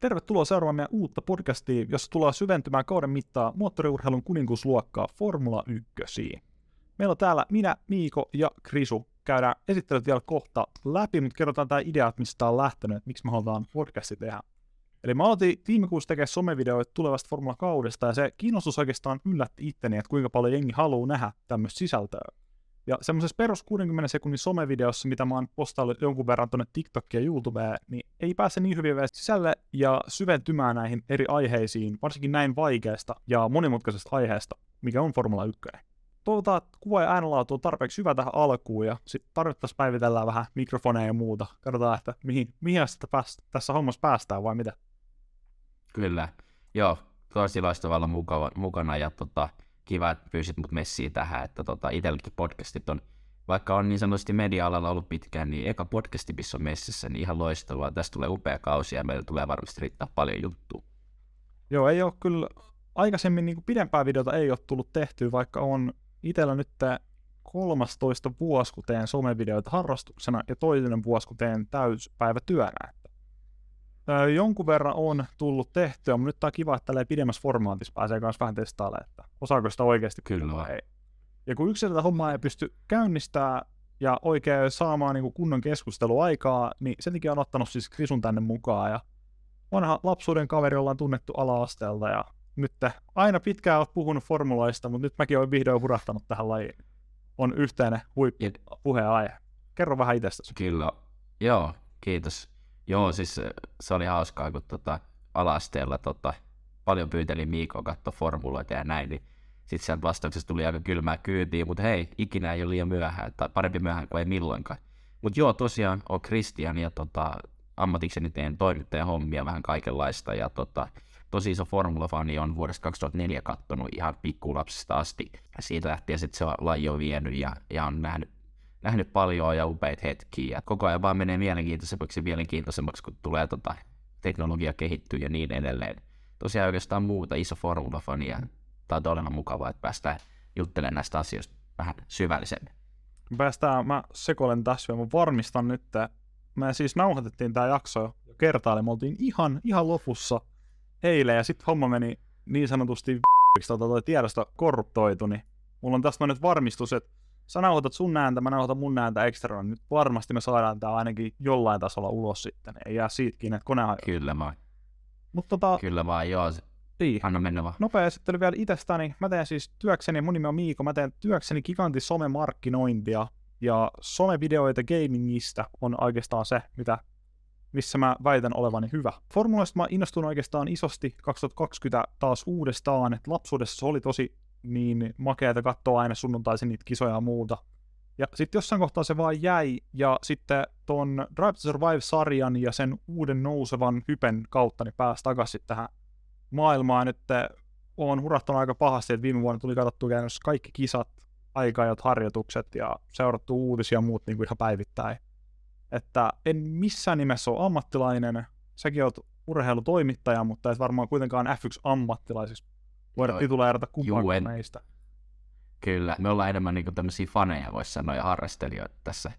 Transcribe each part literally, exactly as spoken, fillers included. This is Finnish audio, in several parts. Tervetuloa seuraamaan meidän uutta podcastia, jossa tullaan syventymään kauden mittaan moottoriurheilun kuninkuusluokkaa Formula yksi. Meillä on täällä minä, Miiko ja Krisu. Käydään esittelyt vielä kohta läpi, mutta kerrotaan tämä idea, että mistä tämä on lähtenyt, että miksi me halutaan podcasti tehdä. Eli mä aloitin viime kuussa tekemään somevideoita tulevasta Formula-kaudesta, ja se kiinnostus oikeastaan yllätti itteni, että kuinka paljon jengi haluaa nähdä tämmöistä sisältöä. Ja semmoisessa perus kuudenkymmenen sekunnin somevideossa, mitä mä oon postaillut jonkun verran tonne TikTokia ja YouTubeen, niin ei pääse niin hyvin vielä sisälle ja syventymään näihin eri aiheisiin, varsinkin näin vaikeasta ja monimutkaisesta aiheesta, mikä on Formula yksi. Toivotaan, että kuva ja äänenlaatu on tarpeeksi hyvä tähän alkuun, ja sitten tarvittaessa päivitellään vähän mikrofoneja ja muuta. Katsotaan, että mihin, mihin päästä, tässä hommassa päästään vai mitä. Kyllä, joo, toisilaista tavalla mukava, mukana ja tota... kiva, että pyysit mut messiin tähän, että tota, itselläkin podcastit on, vaikka on niin sanotusti media-alalla ollut pitkään, niin eka podcasti, missä on messissä, niin ihan loistavaa. Tästä tulee upea kausi ja meillä tulee varmasti riittää paljon juttua. Joo, ei ole kyllä, aikaisemmin niin kuin pidempää videota ei ole tullut tehtyä, vaikka on itsellä nyt tämä kolmastoista vuosi, kun teen somevideoita harrastuksena ja toinen vuosi, kun teen täyspäivätyönä. Jonkun verran on tullut tehtyä, mutta nyt on kiva, että tälleen pidemmässä formaatissa pääsee myös vähän testailemaan, että osaako sitä oikeasti kyllä ei. Ja kun yksilöltä hommaa ei pysty käynnistämään ja oikein saamaan niin kuin kunnon keskusteluaikaa, niin sen takia on ottanut siis Krisun tänne mukaan. Ja vanha lapsuuden kaveri ollaan tunnettu ala-asteelta ja nyt aina pitkään olet puhunut formuloista, mutta nyt mäkin olen vihdoin hurahtanut tähän lajiin. On yhteinen huippupuheenaihe. Kerro vähän itsestäsi. Kyllä, joo, kiitos. Joo, siis se oli hauskaa, kun tota, ala-asteella tota, paljon pyytelin Miikoa katsoa formuloita ja näin, niin sitten sieltä vastauksesta tuli aika kylmää kyytiä, mutta hei, ikinä ei ole liian myöhään, tai parempi myöhään kuin ei milloinkaan. Mutta joo, tosiaan olen Kristian ja tota, ammatikseni teen toimittajan hommia vähän kaikenlaista, ja tota, tosi iso formulafani on vuodesta kaksituhattaneljä kattonut ihan pikkulapsesta asti. Siitä lähtien sitten se laji on vienyt ja, ja on nähnyt. Nähnyt paljon ja upeita hetkiä. Koko ajan vaan menee mielenkiintoisemmaksi ja mielenkiintoisemmaksi, kun tulee tota, teknologia kehittyy ja niin edelleen. Tosiaan oikeastaan muuta, iso formulafani ja tämä on todella mukavaa, että päästään juttelemaan näistä asioista vähän syvällisemmin. Päästään, mä sekoilen tässä vielä, mä varmistan nyt, että me siis nauhoitettiin tämä jakso jo kertaalle, me oltiin ihan, ihan lopussa eilen ja sitten homma meni niin sanotusti v***iksi, tuota tiedosta korruptoitu, niin mulla on tästä nyt varmistus, että sä nauhoitat sun ääntä, mä nauhoitan mun ääntä eksternä, nyt varmasti me saadaan tää ainakin jollain tasolla ulos sitten, ei jää siitäkin, että kone hajoaa. Kyllä vaan. Mut tota... Kyllä vaan, joo. Niin. Anna mennä vaan. Nopea esittely vielä itsestäni. Mä teen siis työkseni, mun nimi on Miiko, mä teen työkseni Gigantin somemarkkinointia, ja somevideoita gamingista on oikeastaan se, mitä, missä mä väitän olevani hyvä. Formuloista mä innostun oikeastaan isosti kaksituhattakaksikymmentä taas uudestaan, että lapsuudessa se oli tosi niin makeata katsoa aina sunnuntaisin niitä kisoja ja muuta. Ja sitten jossain kohtaa se vaan jäi, ja sitten ton Drive to Survive-sarjan ja sen uuden nousevan hypen kautta niin pääsi takaisin tähän maailmaan. Että olen hurahtanut aika pahasti, että viime vuonna tuli katsottua käynnössä kaikki kisat, aikaajat, harjoitukset ja seurattu uutisia ja muut niin kuin ihan päivittäin. Että en missään nimessä ole ammattilainen, säkin oot urheilutoimittaja, mutta et varmaan kuitenkaan äf yksi ammattilaisiksi. Voidaan tulee erota kumpaakaan meistä. Kyllä, me ollaan enemmän niinku tämmöisiä faneja, voisi sanoa, ja harrastelijoita tässä,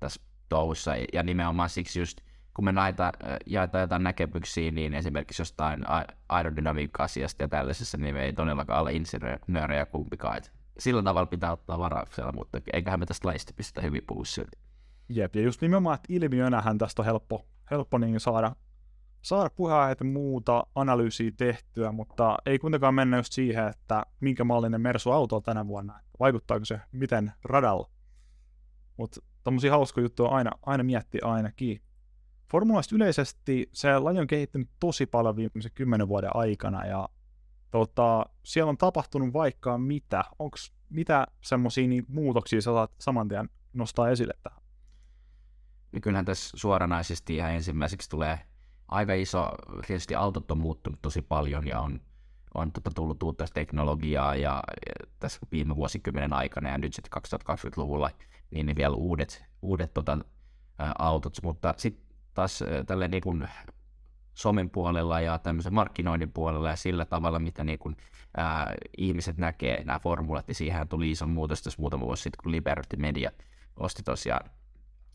tässä touhussa. Ja nimenomaan siksi just, kun me näitä, jaetaan jotain näkemyksiä, niin esimerkiksi jostain aerodynamiikka-asiasta ja tällaisessa, niin me ei todellakaan ole insinöörejä kumpikaan. Et sillä tavalla pitää ottaa varauksella, mutta eiköhän me tästä laista pistetä hyvin puhua silti. Jep, ja just nimenomaan, että ilmiönähän tästä on helppo, helppo niin saada. Saada puheenaiheita muuta analyysiä tehtyä, mutta ei kuitenkaan mennä just siihen, että minkä mallinen Mersu-auto on tänä vuonna. Vaikuttaako se miten radalla? Mutta tommosia hauskoja juttuja aina, aina miettii ainakin. Formuloista yleisesti se laji on kehittynyt tosi paljon viimeisen kymmenen vuoden aikana ja tota, siellä on tapahtunut vaikka mitä. Onko mitä semmosia niin muutoksia sä saat saman tien nostaa esille tähän? Ja kyllähän tässä suoranaisesti ihan ensimmäiseksi tulee aika iso, tietysti autot on muuttunut tosi paljon ja on, on tota, tullut uutta teknologiaa ja, ja tässä viime vuosikymmenen aikana ja nyt sitten kaksituhattakaksikymmentäluvulla niin vielä uudet, uudet tota, ä, autot, mutta sitten taas ä, tälle niin kun somen puolella ja tämmöisen markkinoinnin puolella ja sillä tavalla, mitä niin kun, ä, ihmiset näkee nämä formulat, niin siihen tuli iso muutos tässä muutama vuosi sitten, kun Liberty Media osti tosiaan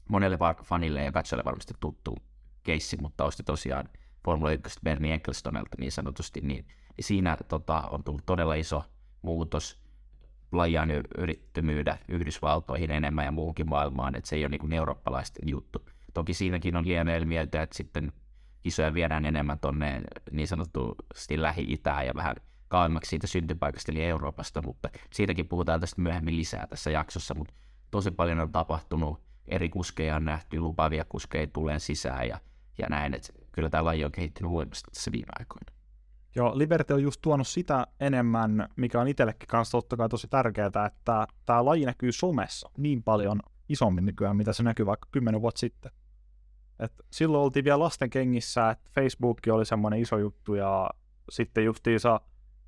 monelle fanille ja katsojalle varmasti tuttu keissi, mutta osti tosiaan Formula yksi Bernie Ecclestonelta niin sanotusti, niin siinä tota, on tullut todella iso muutos. Lajia on yritetty myydä Yhdysvaltoihin enemmän ja muuhunkin maailmaan, että se ei ole niin kuin eurooppalaisten juttu. Toki siinäkin on hienoja ilmiöitä, että sitten kisoja viedään enemmän tuonne niin sanotusti Lähi-Itään ja vähän kauemmaksi siitä syntypaikasta eli Euroopasta, mutta siitäkin puhutaan tästä myöhemmin lisää tässä jaksossa, mutta tosi paljon on tapahtunut, eri kuskeja on nähty, lupaavia kuskeja tulee sisään ja, ja näin, että kyllä tämä laji on kehittynyt huomioista tässä viime aikoina. Joo, Liberty on just tuonut sitä enemmän, mikä on itsellekin kanssa totta kai tosi tärkeää, että tämä laji näkyy somessa niin paljon isommin nykyään, mitä se näkyy vaikka kymmenen vuotta sitten. Et silloin oltiin vielä lasten kengissä, että Facebook oli semmoinen iso juttu ja sitten justiinsa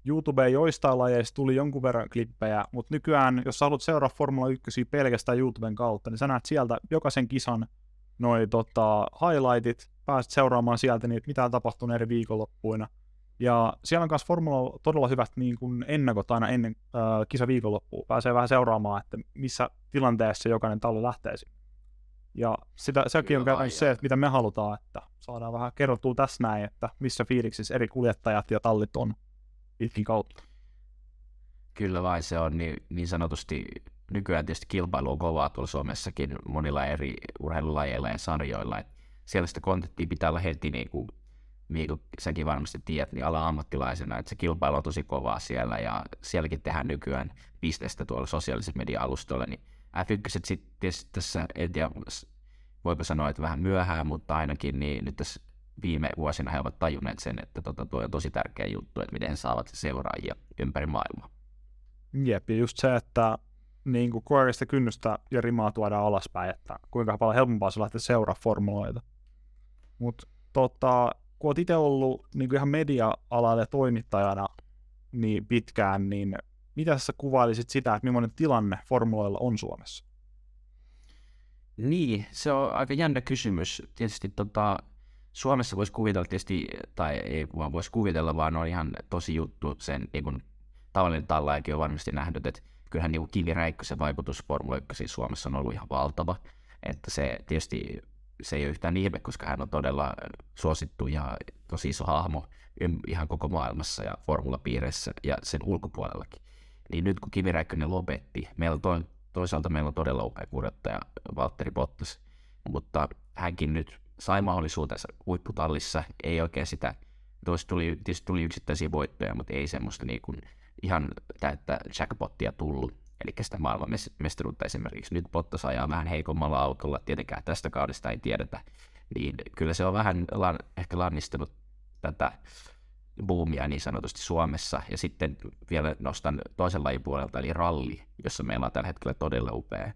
YouTubeen joistain lajeista tuli jonkun verran klippejä, mutta nykyään, jos sä haluat seuraa Formula yksi pelkästään YouTuben kautta, niin sä näet sieltä jokaisen kisan noi tota, highlightit, pääset seuraamaan sieltä niitä, mitä on tapahtunut eri viikonloppuina. Ja siellä on myös Formula todella hyvät niin kun ennakot aina ennen äh, kisaviikonloppua. Pääsee vähän seuraamaan, että missä tilanteessa jokainen talli lähtee sinne. Ja sitä, sekin on käytännössä se, että mitä me halutaan, että saadaan vähän kerrottua tässä näin, että missä fiiliksissä eri kuljettajat ja tallit on pitkin kautta. Kyllä vain se on niin, niin sanotusti. Nykyään tietysti kilpailu on kovaa tuolla Suomessakin monilla eri urheilulajeilla ja sarjoilla. Et siellä sitä kontenttia pitää olla heti niin kuin niin kuin säkin varmasti tiedät, niin ala ammattilaisena, että se kilpailu on tosi kovaa siellä ja sielläkin tehdään nykyään bisnestä tuolla sosiaalisilla media-alustoilla, niin F yksi sitten tietysti tässä, en tiedä, voiko sanoa, että vähän myöhään, mutta ainakin niin nyt tässä viime vuosina he ovat tajunneet sen, että tota, tuo on tosi tärkeä juttu, että miten he saavat seuraajia ympäri maailmaa. Jep, ja just se, että niin kuin koirista kynnystä ja rimaa tuodaan alaspäin, että kuinka paljon helpompaa se lähtee seuraa formuloita. Mutta tota... kun olet itse ollut niin ihan media-alalla toimittajana niin pitkään, niin mitä sä kuvailisit sitä, että millainen tilanne formuloilla on Suomessa? Niin, se on aika jännä kysymys. Tietysti tota, Suomessa voisi kuvitella, tietysti, tai ei vaan voisi kuvitella, vaan on ihan tosi juttu sen, niin kuin tavallinen tallaajakin on varmasti nähnyt, että kyllähän niin Kimi Räikkösen vaikutus Formula yksi Suomessa on ollut ihan valtava, että se tietysti... Se ei ole yhtään ihme, koska hän on todella suosittu ja tosi iso hahmo ihan koko maailmassa ja formulapiirissä ja sen ulkopuolellakin. Niin nyt kun Kimi Räikkönen lopetti, meillä to, toisaalta meillä on todella upea kuljettaja Valtteri Bottas, mutta hänkin nyt sai mahdollisuutensa huipputallissa, ei oikein sitä, toista tuli, tietysti tuli yksittäisiä voittoja, mutta ei semmoista niin kuin ihan täyttä jackpottia tullut. Eli sitä maailmanmestaruutta esimerkiksi. Nyt Bottas ajaa vähän heikommalla autolla, tietenkään tästä kaudesta ei tiedetä. Niin kyllä se on vähän lan, ehkä lannistanut tätä boomia niin sanotusti Suomessa. Ja sitten vielä nostan toisen lajin puolelta, eli ralli, jossa meillä on tällä hetkellä todella upea,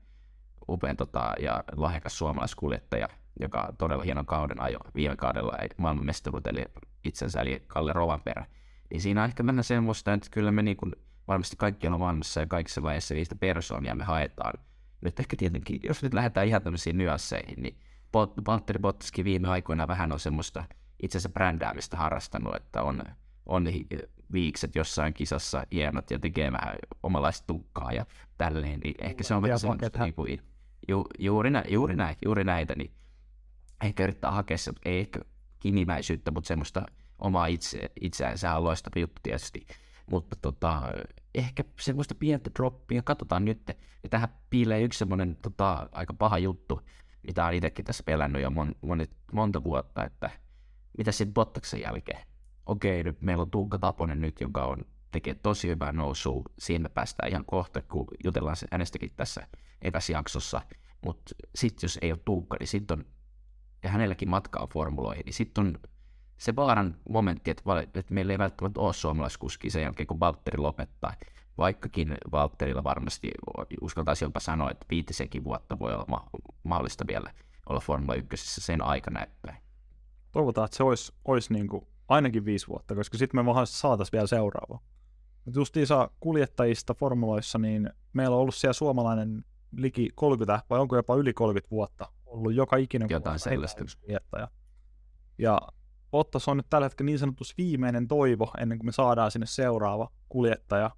upea tota, ja lahjakas suomalaiskuljettaja, joka on todella hienon kauden ajo viime kaudella maailmanmestaruuteen eli itsensä, eli Kalle Rovanperä. Niin siinä on ehkä mennä semmoista, että kyllä me niin kuin varmasti kaikkialla maailmassa ja kaikissa vaiheissa niistä persoonia me haetaan. Nyt ehkä tietenkin, jos nyt lähdetään ihan tämmöisiin nyansseihin, niin Valtteri Bottaskin viime aikoina vähän on semmoista itsensä brändäämistä harrastanut, että on, on viikset jossain kisassa hienot ja tekee vähän omanlaista tukkaa ja tälleen. Niin ehkä se on vähän semmoista niin kuin, ju, juuri, nä, juuri, näitä, juuri näitä, niin ehkä yrittää hakea se, ei ehkä kinimäisyyttä, mutta semmoista omaa itse, itseänsä on loistava juttu tietysti. Mutta tota, ehkä semmoista pientä droppia, katsotaan nyt, ja tähän piilee yksi semmoinen tota, aika paha juttu, mitä on itsekin tässä pelännyt jo mon, mon, monta vuotta, että mitä sitten Bottaksen jälkeen? Okei, nyt meillä on Tuukka Taponen nyt, joka on, tekee tosi hyvää nousua, siihen me päästään ihan kohta, kun jutellaan hänestäkin tässä eväs jaksossa, mutta sitten jos ei ole Tuukka, niin sitten on, ja hänelläkin matkaa formuloihin, niin sitten on se vaaran momentti, että, val- että meillä ei välttämättä ole suomalaiskuskia sen jälkeen, kun Valtteri lopettaa. Vaikkakin Valtterilla varmasti uskaltaisi jopa sanoa, että viitisenkin vuotta voi olla ma- mahdollista vielä olla Formula yksi sen aika näyttää. Toivotaan, että se olisi, olisi niin kuin ainakin viisi vuotta, koska sitten me saataisiin vielä seuraava. Justiinsa kuljettajista formuloissa, niin meillä on ollut siellä suomalainen liki kolmekymmentä, vai onko jopa yli kolmekymmentä vuotta ollut joka ikinen kuljettaja. Ja Bottas on nyt tällä hetkellä niin sanotusti viimeinen toivo, ennen kuin me saadaan sinne seuraava kuljettaja.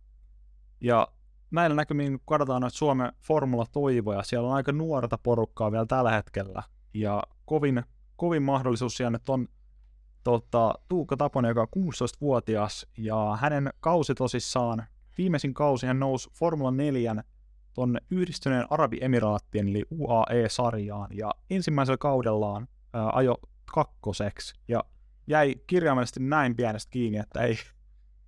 Ja näillä näkymiin, kun katsotaan noita Suomen formulatoivoja, siellä on aika nuorta porukkaa vielä tällä hetkellä. Ja kovin, kovin mahdollisuus siellä nyt on tuolta Tuukka Taponen, joka on kuusitoistavuotias, ja hänen kausi tosissaan, viimeisin kausi hän nousi Formula neljän tuonne Yhdistyneen Arabiemiraattien, eli U A E-sarjaan, ja ensimmäisellä kaudellaan ää, ajo kakkoseksi, ja jäi kirjaimellisesti näin pienestä kiinni, että ei,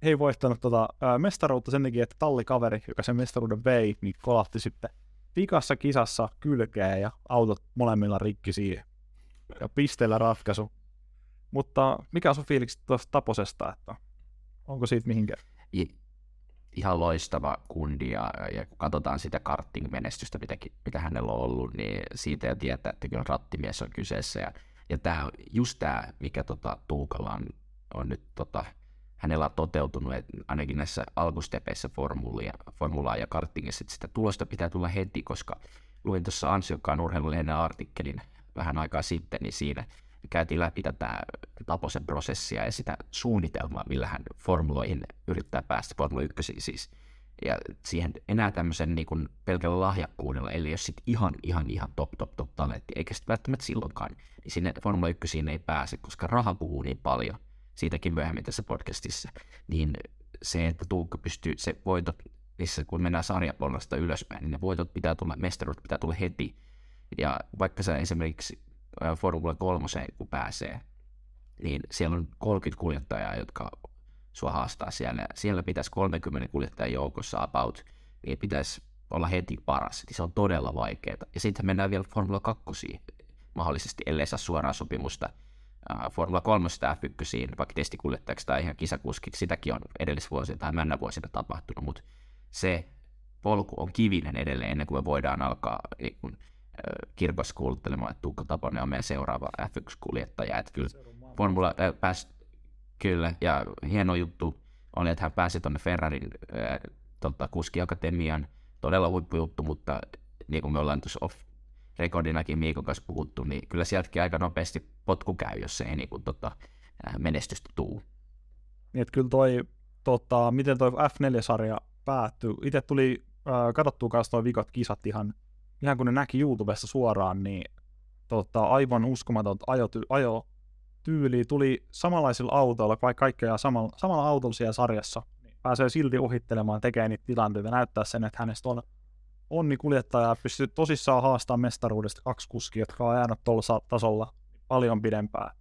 ei voittanut tota, ää, mestaruutta sen takia, että tallikaveri, joka sen mestaruuden vei, niin kolahti sitten pikassa kisassa kylkeä, ja autot molemmilla rikki siihen, ja pisteellä ratkaisu. Mutta mikä on sun fiiliksi tuosta Taposesta, että onko siitä mihinkään? Ihan loistava kundi, ja, ja kun katsotaan sitä karting-menestystä, mitä, mitä hänellä on ollut, niin siitä jo tietää, että kyllä rattimies on kyseessä. Ja, ja tää, just tämä, mikä tota, Tuukalla on, on nyt tota, hänellä on toteutunut, että ainakin näissä alkustepeissä formulia, formulaa ja kartingissa, että sitä tulosta pitää tulla heti, koska luin tuossa ansiokkaan urheilulehden artikkelin vähän aikaa sitten, niin siinä käytiin läpi tätä Taposen prosessia ja sitä suunnitelmaa, millä hän formuloihin yrittää päästä, Formula yksi siis. Ja siihen enää tämmöisen niin kuin pelkällä lahjakkuudella, eli jos sit ihan, ihan, ihan top, top, top talentti, eikä sit välttämättä silloinkaan, niin sinne Formula yksi ei pääse, koska raha puhuu niin paljon, siitäkin myöhemmin tässä podcastissa, niin se, että Tuukka pystyy, se voitot, missä kun mennään sarjaponnasta ylöspäin, niin ne voitot pitää tulla, mestaruudet pitää tulla heti. Ja vaikka sä esimerkiksi Formula kolmoseen, kun pääsee, niin siellä on kolmekymmentä kuljettajaa, jotka sua haastaa siellä. Siellä pitäisi kolmekymmentä kuljettajan joukossa about, niin pitäisi olla heti paras. Se on todella vaikeaa. Ja sitten mennään vielä Formula kakkoseen mahdollisesti, ellei saa suoraan sopimusta. Formula kolmosesta F ykköseen, vaikka testikuljettajaksi tai ihan kisakuskiksi, sitäkin on edellisvuosina tai männä vuosina tapahtunut, mutta se polku on kivinen edelleen ennen kuin me voidaan alkaa niin kun kirkossa kuuluttelemaan, että Tuukka Taponen on meidän seuraava F yksi-kuljettaja. Että kyllä, Formula, äh, pääs, kyllä, ja hieno juttu oli, että hän pääsi tuonne Ferrarin äh, tota, kuskiakatemian. Todella huippujuttu, mutta niin kuin me ollaan tuossa off-rekordinakin Miikon kanssa puhuttu, niin kyllä sieltäkin aika nopeasti potku käy, jos ei niin kuin, tota, menestystä tule. Niin, kyllä toi, tota, miten toi F neljä-sarja päättyi. Itse tuli äh, katsottua kanssa toi viikot kisat ihan Ihan kun ne näki YouTubessa suoraan, niin tota, aivan uskomaton ajotyyli. Tuli samanlaisilla autoilla, vaikka kaikki ajaa samalla, samalla autolla siellä sarjassa. Pääsee silti ohittelemaan, tekee niitä tilanteita, näyttää sen, että hänestä on onni kuljettaja ja pystyy tosissaan haastamaan mestaruudesta kaksi kuskia, jotka on ajanut tuolla tasolla paljon pidempään.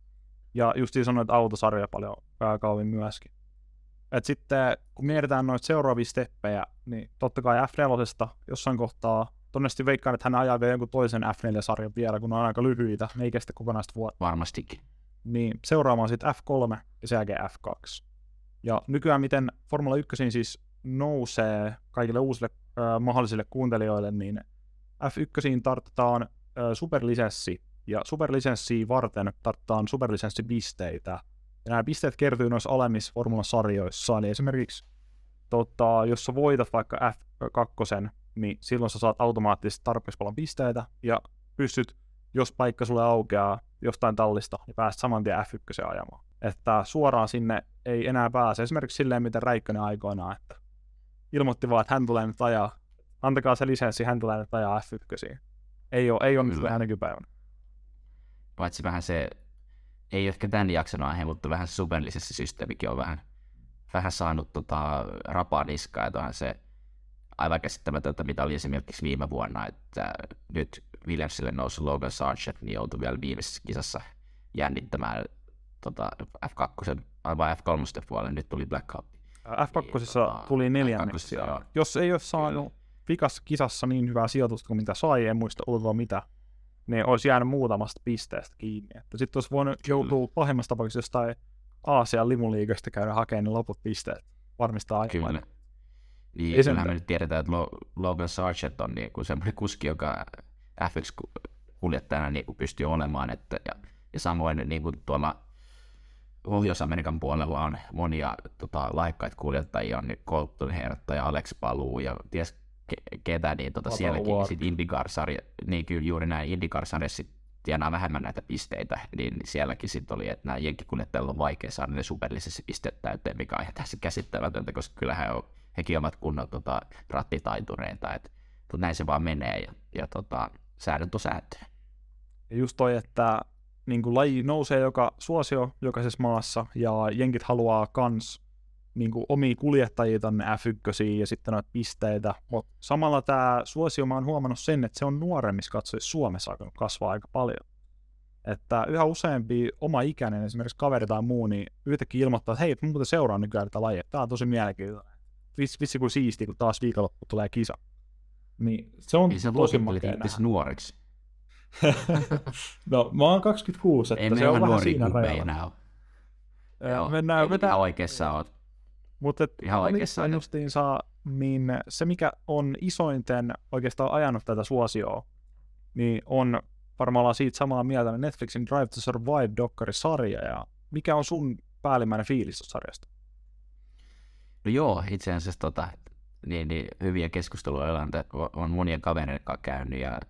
Ja justiin sanoin, että autosarja paljon pääkauvin myöskin. Et sitten kun mietitään noita seuraavia steppejä, niin totta kai F neljä jossain kohtaa todennäköisesti veikkaan, että hän ajaa vielä jonkun toisen F neljä-sarjan vielä, kun on aika lyhyitä, ne ei kestä kokonaista vuotta. Varmastikin. Niin, seuraamaan sitten F kolme ja sen jälkeen F kaksi. Ja nykyään miten Formula yksi siis nousee kaikille uusille äh, mahdollisille kuuntelijoille, niin F yksi tarvitaan äh, superlisenssi, ja superlisenssiä varten tarvitaan superlisenssipisteitä. Ja nämä pisteet kertyy noissa alemmissa Formula-sarjoissa, eli esimerkiksi tota, jos sä voitat vaikka F kaksi, niin silloin sä saat automaattisesti tarpeeksi paljon pisteitä, ja pystyt, jos paikka sulle aukeaa jostain tallista, niin pääset saman tien F yksi ajamaan. Että suoraan sinne ei enää pääse, esimerkiksi silleen, miten Räikkönen aikoinaan, että ilmoitti vaan, että hän tulee nyt ajaa, antakaa se lisenssi, hän tulee nyt ajaa F yksi. Ei ole, ei ole nyt vähän nykypäivänä. Paitsi vähän se, ei ehkä tämän jakson aihe, mutta vähän se superlisenssi systeemikin on vähän, vähän saanut tota, rapaa niskaa, että onhan se aivan käsittämätöntä, mitä oli esimerkiksi viime vuonna, että nyt Williamsille noussut Logan Sargeant niin joutui vielä viimeisessä kisassa jännittämään tota, F kaksi vai F kolme puolelle, nyt tuli blackout. F kaksi tuli neljänneksi. Jos ei ole saanut vikassa kisassa niin hyvää sijoitusta kuin mitä sai, en muista ulkoa mitä, niin olisi jäänyt muutamasta pisteestä kiinni. Sitten olisi voinut joutua pahimmassa tapauksessa jostain Aasian limuliigasta käydä hakemaan ne loput pisteet, varmistaa aivan. Niin, kyllähän me nyt tiedetään, että Logan Sargeant on niinku semmoinen kuski, joka F yksi-kuljettajana niinku pystyy olemaan. Että, ja, ja samoin niinku tuolla Pohjois-Amerikan puolella on monia tota, laikkaita kuljettajia, on Colton Herta ja Alex Paluu ja ties ke- ketä, niin tota, sielläkin sit IndyCar-sarja, niin kyllä juuri näin IndyCar-sarjassa tienaa vähemmän näitä pisteitä, niin sielläkin sitten oli, että nämä jenkkikuljettajilla on vaikea saada ne superlisenssi pisteet täyteen, mikä on ihan tässä käsittämätöntä, koska kyllähän on hekin ovat kunnon tota, rattitaitureita, että näin se vaan menee ja, ja tota, säädöntö säätöön. Ja just toi, että niin kuin laji nousee joka suosio jokaisessa maassa, ja jenkit haluaa kans niin kuin omia kuljettajia tänne äf ykkösiin ja sitten noita pisteitä. Mut samalla tämä suosio, mä oon huomannut sen, että se on nuoremmissa katsojissa Suomessa alkanut kasvaa aika paljon. Että yhä useampi oma ikäinen, esimerkiksi kaveri tai muu, niin yhtäkkiä ilmoittaa, että hei, mä muuten seuraan nykyään tätä lajia. Tää on tosi mielenkiintoinen. Vitsi kun siistiä, kun taas viikonloppu tulee kisa. Niin se on se tosi makea nähdä. Nuoriksi. No, mä oon kaksikymmentäkuusi, että ei se on vähän siinä rajalla. Joo, mennään, mennään. Ihan oikeassa oot. Mutta ihan oikeassa oot. Justiinsa, niin se mikä on isointen oikeastaan ajanut tätä suosioa, niin on varmaan siitä samaa mieltä Netflixin Drive to Survive-dokkarisarja. Ja mikä on sun päällimmäinen fiilis tuosta sarjasta? No joo, itse asiassa tota, niin, niin, hyviä keskusteluja on, on monia kavereita käynyt ja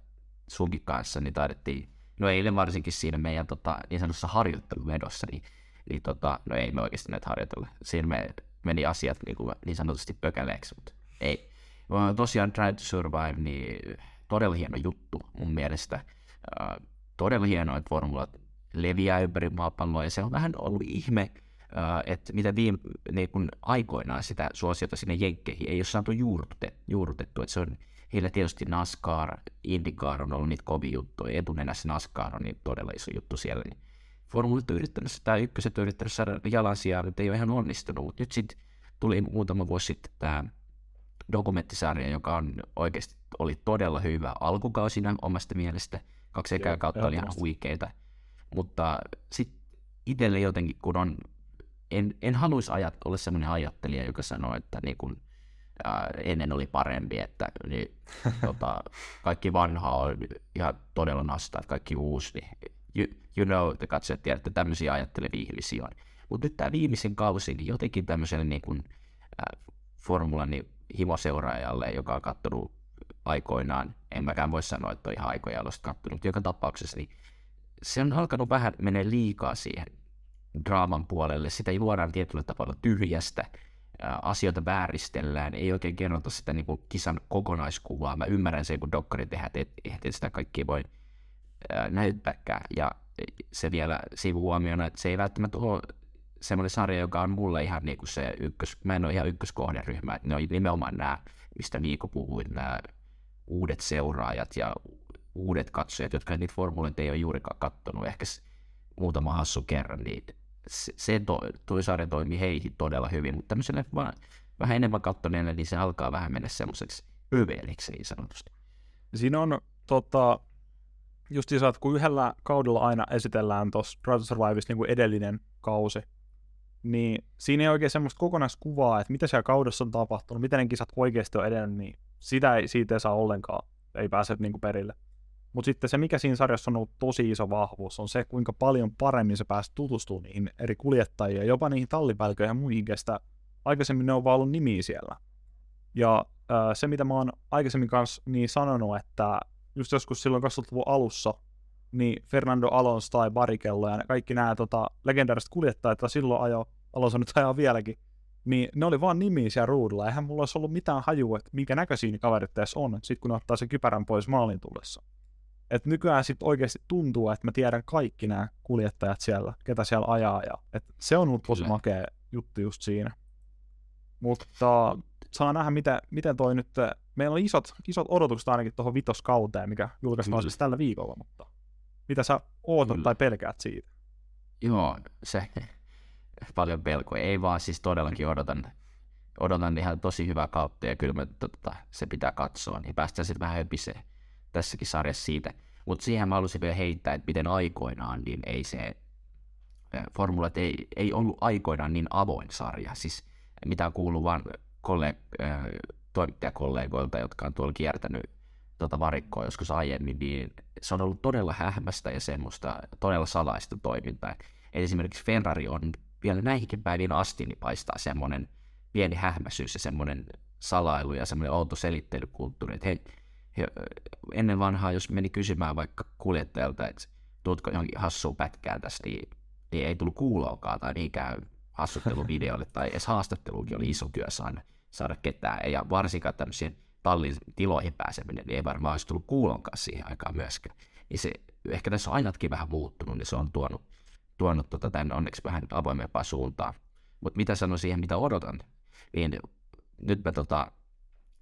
sunkin kanssa, niin taidettiin, no eilen varsinkin siinä meidän tota, niin sanotussa harjoitteluvedossa, niin, niin tota, no ei me oikeasti näitä harjoitella. Siinä me, meni asiat niin, kuin, niin sanotusti pökäleeksi, mutta ei. Tosiaan Drive to Survive, niin todella hieno juttu mun mielestä. Uh, todella hienoa, että formulat leviää ympäri maapalloa, ja se on vähän ollut ihme, uh, että mitä viime niin kun aikoinaan sitä suosiota sinne jenkkeihin ei ole saatu juurrutet, juurrutettu, että se on heillä tietysti NASCAR, IndyCar on ollut niitä kovia juttuja, etunenässä NASCAR on niin todella iso juttu siellä, niin formulit on yrittänyt tai ykköset on yrittänyt saada jalansijaa, mutta ei ole ihan onnistunut, mutta nyt sitten tuli muutama vuosi sitten tämä dokumenttisarja, joka on oikeasti oli todella hyvä alkukausina omasta mielestä. Kaksi ekää kautta oli ihan huikeita, mutta sitten itselle jotenkin, kun on, en, en haluaisi ajat, olla sellainen ajattelija, joka sanoo, että niin kun, ää, ennen oli parempi, että niin, tota, kaikki vanha on ihan todella nasta, että kaikki uusi, niin you, you know, te katsojat tiedät, että tämmöisiä ajattelevia ihmisiä on. Mutta nyt tämä viimeisen kausi, niin jotenkin tämmöiselle niin kun, ää, formulan niin himoseuraajalle, joka on katsonut aikoinaan, en mäkään voi sanoa, että on ihan aikoja alusta kattunut, mutta joka tapauksessa niin se on alkanut vähän mennä liikaa siihen draaman puolelle. Sitä ei luodaan tietyllä tavalla tyhjästä, asioita vääristellään, ei oikein kerrota sitä niin kuin kisan kokonaiskuvaa. Mä ymmärrän sen, kun dokkari tehdään, että eihän sitä kaikkia voi näyttääkään. Ja se vielä sivuhuomiona, että se ei välttämättä ole semmoinen sarja, joka on mulle ihan niin kuin se ykkös, mä en ole ihan ykköskohderyhmä, että ne on nimenomaan nämä, mistä Niiko puhuin, nämä uudet seuraajat ja uudet katsojat, jotka niitä formuloita ei ole juurikaan katsonut, ehkä muutama hassu kerran, niin se, se to, toi sarja toimii heihin todella hyvin, mutta tämmöiselle vaan, vähän enemmän kattoneelle, niin se alkaa vähän mennä semmoiseksi öveliksi, niin sanotusti. Siinä on tota, justiin saat, kun yhdellä kaudella aina esitellään tuossa Drive to Survivessa niin kuin edellinen kausi, niin siinä ei oikein semmoista kokonaiskuvaa, että mitä siellä kaudessa on tapahtunut, miten ne kisat oikeasti on edennyt, niin sitä ei, siitä ei saa ollenkaan, ei pääse niinku perille. Mutta sitten se, mikä siinä sarjassa on ollut tosi iso vahvuus, on se, kuinka paljon paremmin se pääsi tutustumaan niihin eri kuljettajiin ja jopa niihin tallipäälliköihin ja muihin, kestä aikaisemmin ne on vaan ollut nimiä siellä. Ja ää, se, mitä mä oon aikaisemmin kanssa niin sanonut, että just joskus silloin kaksikymmentäluvun alussa, niin Fernando Alonso tai Barrichello ja kaikki nämä tota, legendaariset kuljettajat, joita silloin ajo, Alonso nyt ajaa vieläkin, niin ne oli vaan nimiä siellä ruudulla. Eihän mulla olisi ollut mitään hajua, että minkä näköisiä ne kaverit tässä on, sit kun ottaa se kypärän pois maalin tullessa. Et nykyään sit oikeasti tuntuu, että mä tiedän kaikki nämä kuljettajat siellä, ketä siellä ajaa. Ja et se on ollut tosi makea juttu just siinä. Mutta saa nähdä, miten, miten toi nyt... Meillä on isot, isot odotukset ainakin tuohon vitoskauteen, mikä julkaistaan siis tällä viikolla, mutta... Mitä sä ootat tai pelkäät siitä? Joo, se paljon pelkoja. Ei vaan, siis todellakin odotan, odotan ihan tosi hyvää kautta ja kyllä me, tota, se pitää katsoa, niin päästään sitten vähän höpiseen tässäkin sarjassa siitä. Mutta siihen mä halusin vielä heittää, että miten aikoinaan, niin ei se formulat ei, ei ollut aikoinaan niin avoin sarja. Siis mitä kuuluu vaan kolleg- äh, toimittajakollegoilta, jotka on tuolla kiertänyt tota varikkoa joskus aiemmin, niin se on ollut todella hähmästä ja semmoista todella salaista toimintaa. Eli esimerkiksi Ferrari on vielä näihinkin päiviin asti, niin paistaa semmoinen pieni hähmäisyys ja semmoinen salailu ja semmoinen outo selittelykulttuuri. Että he, he, ennen vanhaa, jos meni kysymään vaikka kuljettajalta, että tuutko johonkin hassuun pätkään tästä, niin, niin ei tullut kuuloakaan tai niinkään hassutteluvideolle tai edes haastatteluukin oli iso työ saada, saada ketään. Ja varsinkaan tämmöisiä tallin tiloihin pääseminen, niin ei varmaan olisi tullut kuulonkaan siihen aikaan myöskään. Niin se ehkä tässä on ainatkin vähän muuttunut, niin se on tuonut, tuonut tota tänne onneksi vähän avoimempaa suuntaan. Mutta mitä sanon siihen, mitä odotan, niin nyt me tota,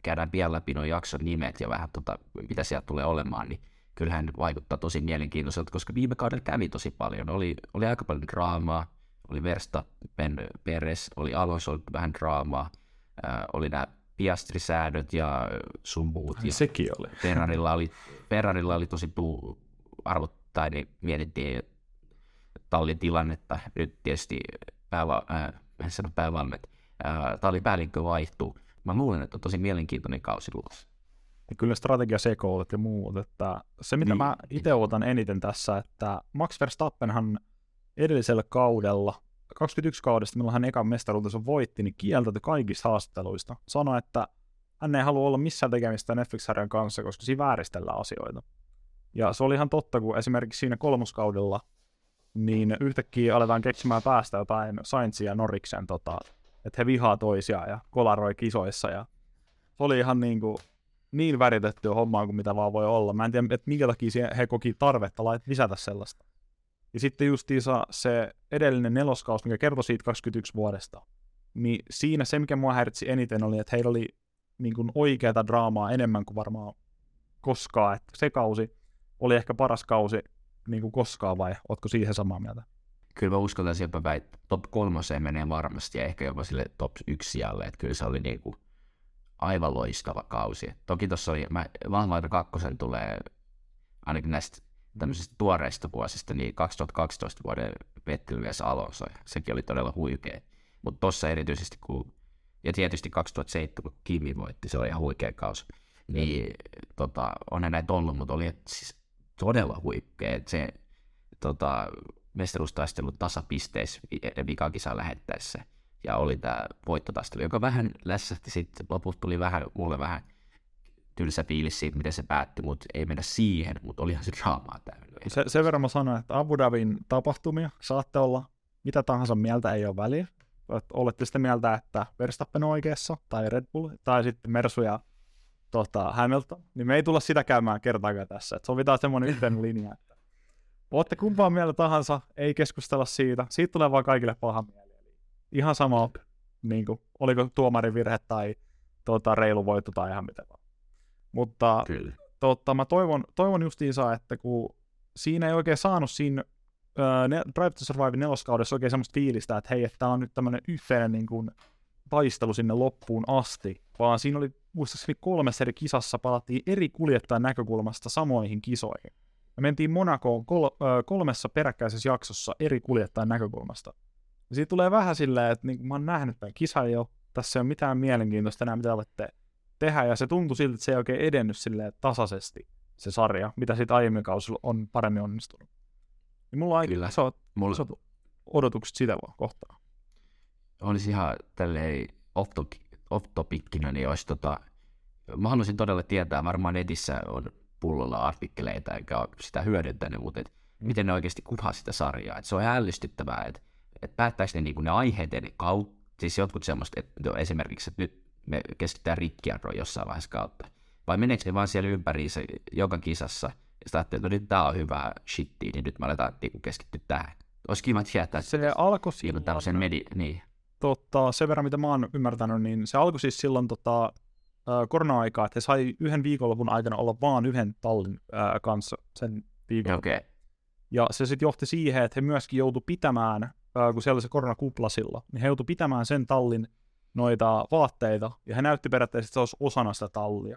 käydään pian läpi nuo jakson nimet ja vähän tota, mitä siellä tulee olemaan, niin kyllähän vaikuttaa tosi mielenkiintoiselta, koska viime kaudella kävi tosi paljon. Oli, oli aika paljon draamaa, oli Verstappen, Perez, oli Alonso, oli vähän draamaa, äh, oli nämä Piastri-säädöt ja sun muut. Ai, ja sekin oli. Ferrarilla oli, Ferrarilla oli tosi puu arvottain, niin mietittiin tallin tilannetta. Nyt tietysti pääva, äh, en sano päävalmet, äh, tallin päällikkö vaihtuu. Mä luulen, että on tosi mielenkiintoinen kausi luossa. Ja kyllä strategiasekoulut ja muut. Että se, mitä niin. mä itse odotan eniten tässä, että Max Verstappenhan edellisellä kaudella, kaksikymmentäyksi kaudesta, milloin hän ekan mestaruutensa voitti, niin kieltäytyi kaikista haastatteluista. Sanoi, että hän ei halua olla missään tekemistä Netflix-sarjan kanssa, koska siinä vääristellään asioita. Ja se oli ihan totta, kun esimerkiksi siinä kolmoskaudella niin yhtäkkiä aletaan keksimään päästä jotain Sainzin ja Norriksen, tota, että he vihaa toisiaan ja kolaroi kisoissa. Ja se oli ihan niin kuin niin väritettyä hommaa kuin mitä vaan voi olla. Mä en tiedä, että minkä takia he koki tarvetta lisätä sellaista. Ja sitten justiinsa se edellinen neloskaus, mikä kertoi siitä kaksikymmentäyksi vuodesta, niin siinä se, mikä mua häiritsi eniten, oli, että heillä oli niin kuin oikeata draamaa enemmän kuin varmaan koskaan. Että se kausi oli ehkä paras kausi niin kuin koskaan, vai ootko siihen samaa mieltä? Kyllä mä uskaltaisin sieltä väittää. Top kolmoseen menee varmasti ja ehkä jopa sille top yksi sijalle, että kyllä se oli niin kuin aivan loistava kausi. Toki tuossa oli, mä vahvalta kakkosen tulee ainakin näistä tämmöisistä tuoreista vuosista, niin kaksituhattakaksitoista vuoden Vettel vs Alonso, sekin oli todella huikea. Mutta tuossa erityisesti, kun, ja tietysti kaksituhattaseitsemän, kun Kimi voitti, se oli ihan huikea kausi, niin mm. tota, onhan näitä ollut, mutta oli siis todella huikea. Se tota, mestaruustaistelu tasapisteissä vikakisaan lähettäessä, ja oli tämä voittotaistelu, joka vähän lässähti sitten, lopulta tuli vähän, mulle vähän tylsä fiilis siitä, miten se päättyi, mutta ei mennä siihen, mutta olihan se draamaa täynnä. Se, sen verran mä sanoin, että Abu Dhabin tapahtumia saatte olla mitä tahansa mieltä, ei ole väliä. Olette sitä mieltä, että Verstappen on oikeassa, tai Red Bull, tai sitten Mersu ja tota, Hamilton, niin me ei tulla sitä käymään kertaakaan tässä. Et sovitaan semmoinen yhteinen linja, että olette kumpaan mieltä tahansa, ei keskustella siitä, siitä tulee vaan kaikille paha mieli. Ihan sama, niin kuin, oliko tuomarin virhe tai tota, reilu voitto tai ihan mitä vaan. Mutta totta, mä toivon, toivon justiinsa, että kun siinä ei oikein saanut siinä ää, ne, Drive to Survive neloskaudessa oikein semmoista fiilistä, että hei, että tää on nyt tämmönen yhteinen niin kuin taistelu sinne loppuun asti, vaan siinä oli muistaakseni kolmessa eri kisassa palattiin eri kuljettajan näkökulmasta samoihin kisoihin. Me mentiin Monacoon kol, ää, kolmessa peräkkäisessä jaksossa eri kuljettajan näkökulmasta. Ja siitä tulee vähän silleen, että niin kuin mä oon nähnyt tämän kisan jo, tässä ei ole mitään mielenkiintoista enää, mitä olette tehdä, ja se tuntui siltä, että se ei oikein edennyt silleen tasaisesti, se sarja, mitä sitten aiemmin kausilla on paremmin onnistunut. Niin mulla on kyllä isot, mulla isot odotukset sitä vaan kohtaan. Olisi ihan tälleen off-topickinä, niin olisi tota, mä haluaisin todella tietää, varmaan netissä on pullolla artikkeleita, enkä ole sitä hyödyntänyt, mutta et mm. miten ne oikeasti kuvaa sitä sarjaa. Et se on ällistyttävää, että et päättäisi ne, niinku ne aiheiden kautta, siis jotkut semmoista, että esimerkiksi, että nyt me keskitytään rikkiarvoon jossain vaiheessa kautta. Vai meneekö ne vaan siellä ympäriinsä joka kisassa, ja sitä ajattelee, että no nyt tää on hyvää shittia, niin nyt me aletaan keskittyä tähän. Olisi kiva tietää, että se alkoi silloin tämmöisen medi... Niin. Totta, sen verran mitä mä oon ymmärtänyt, niin se alkoi siis silloin tota, korona-aikaa, että he sai yhden viikonlopun aikana olla vaan yhden tallin ää, kanssa sen viikonlopun. Okay. Ja se sitten johti siihen, että he myöskin joutui pitämään, ää, kun siellä oli se koronakupla silloin, niin he joutui pitämään sen tallin noita vaatteita, ja hän näytti periaatteessa, että se olisi osana sitä tallia.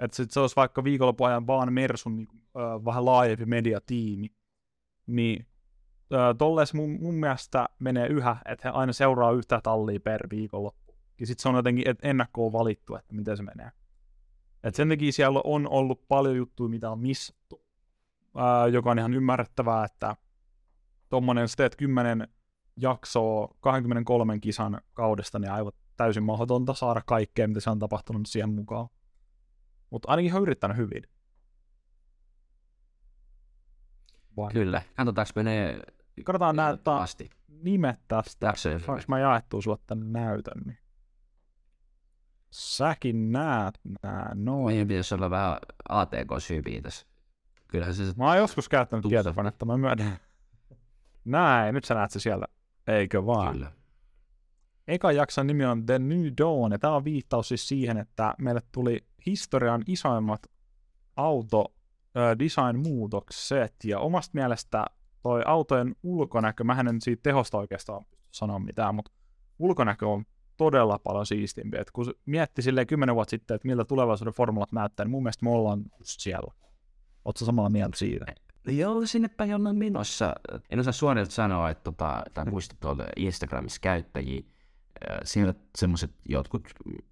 Että se olisi vaikka viikonlopuajan vaan Mersun niin, ö, vähän laajempi mediatiimi. Niin ö, tolleen mun, mun mielestä menee yhä, että he aina seuraa yhtä tallia per viikonloppu. Ja sitten se on jotenkin et ennakkoon valittu, että miten se menee. Että sen takia siellä on ollut paljon juttuja, mitä on missattu. Ö, joka on ihan ymmärrettävää, että tommonen steet kymmenen jaksoa kaksikymmentäkolme kisan kaudesta, niin aivan täysin mahdotonta saada kaikkea, mitä se on tapahtunut siihen mukaan. Mutta ainakin he on yrittänyt hyvin. Vai. Kyllä. Katsotaanko menee Katsotaan nää asti. Nimet tästä. Saanko mä jaettua sulle tämän näytön? Niin. Säkin näet nää noin. Meidän pitäisi olla vähän A T K-syyviä tässä Kyllä se... Mä oon joskus käyttänyt tietokonetta, mä myönnän. Näin, nyt sä näet se siellä. Eikö vaan? Kyllä. Ekan jakson nimi on The New Dawn, ja tää on viittaus siis siihen, että meille tuli historian isoimmat auto design-muutokset, ja omasta mielestä toi autojen ulkonäkö, mähän en siitä tehosta oikeastaan sano mitään, mutta ulkonäkö on todella paljon siistimpi. Et kun mietti silleen kymmenen vuotta sitten, että miltä tulevaisuuden formulat näyttää, niin mun mielestä me ollaan just siellä. Ootko samaa mieltä siitä? Joo, sinnepäin on menossa. En osaa suoraan sanoa, että tota, tämän muistettu Instagramissa käyttäjiä. Siellä semmoiset jotkut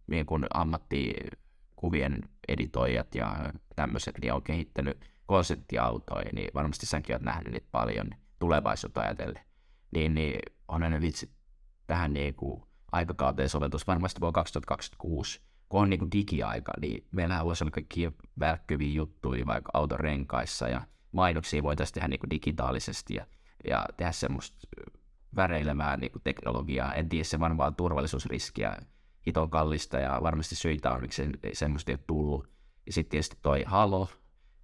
niin kuin ammattikuvien editoijat ja tämmöiset, niin on kehittänyt konseptiautoja, niin varmasti sänkin olet nähnyt niitä paljon tulevaisuutta ajatellen. Niin, niin on aina vitsi tähän niin kuin aikakauteen soveltus varmasti vuonna kaksituhattakaksikymmentäkuusi, kun on niin kuin digiaika, niin meillähän voisi olla kaikkia välkkyviä juttuja vaikka autorenkaissa ja mainoksia voitaisiin tehdä niin kuin digitaalisesti ja, ja tehdä semmoista väreilemää niin kuin teknologiaa. En tiedä, se varmaan turvallisuusriskiä, hiton kallista ja varmasti syitä on, miksi semmoista ei ole tullut. Ja sitten tietysti toi Halo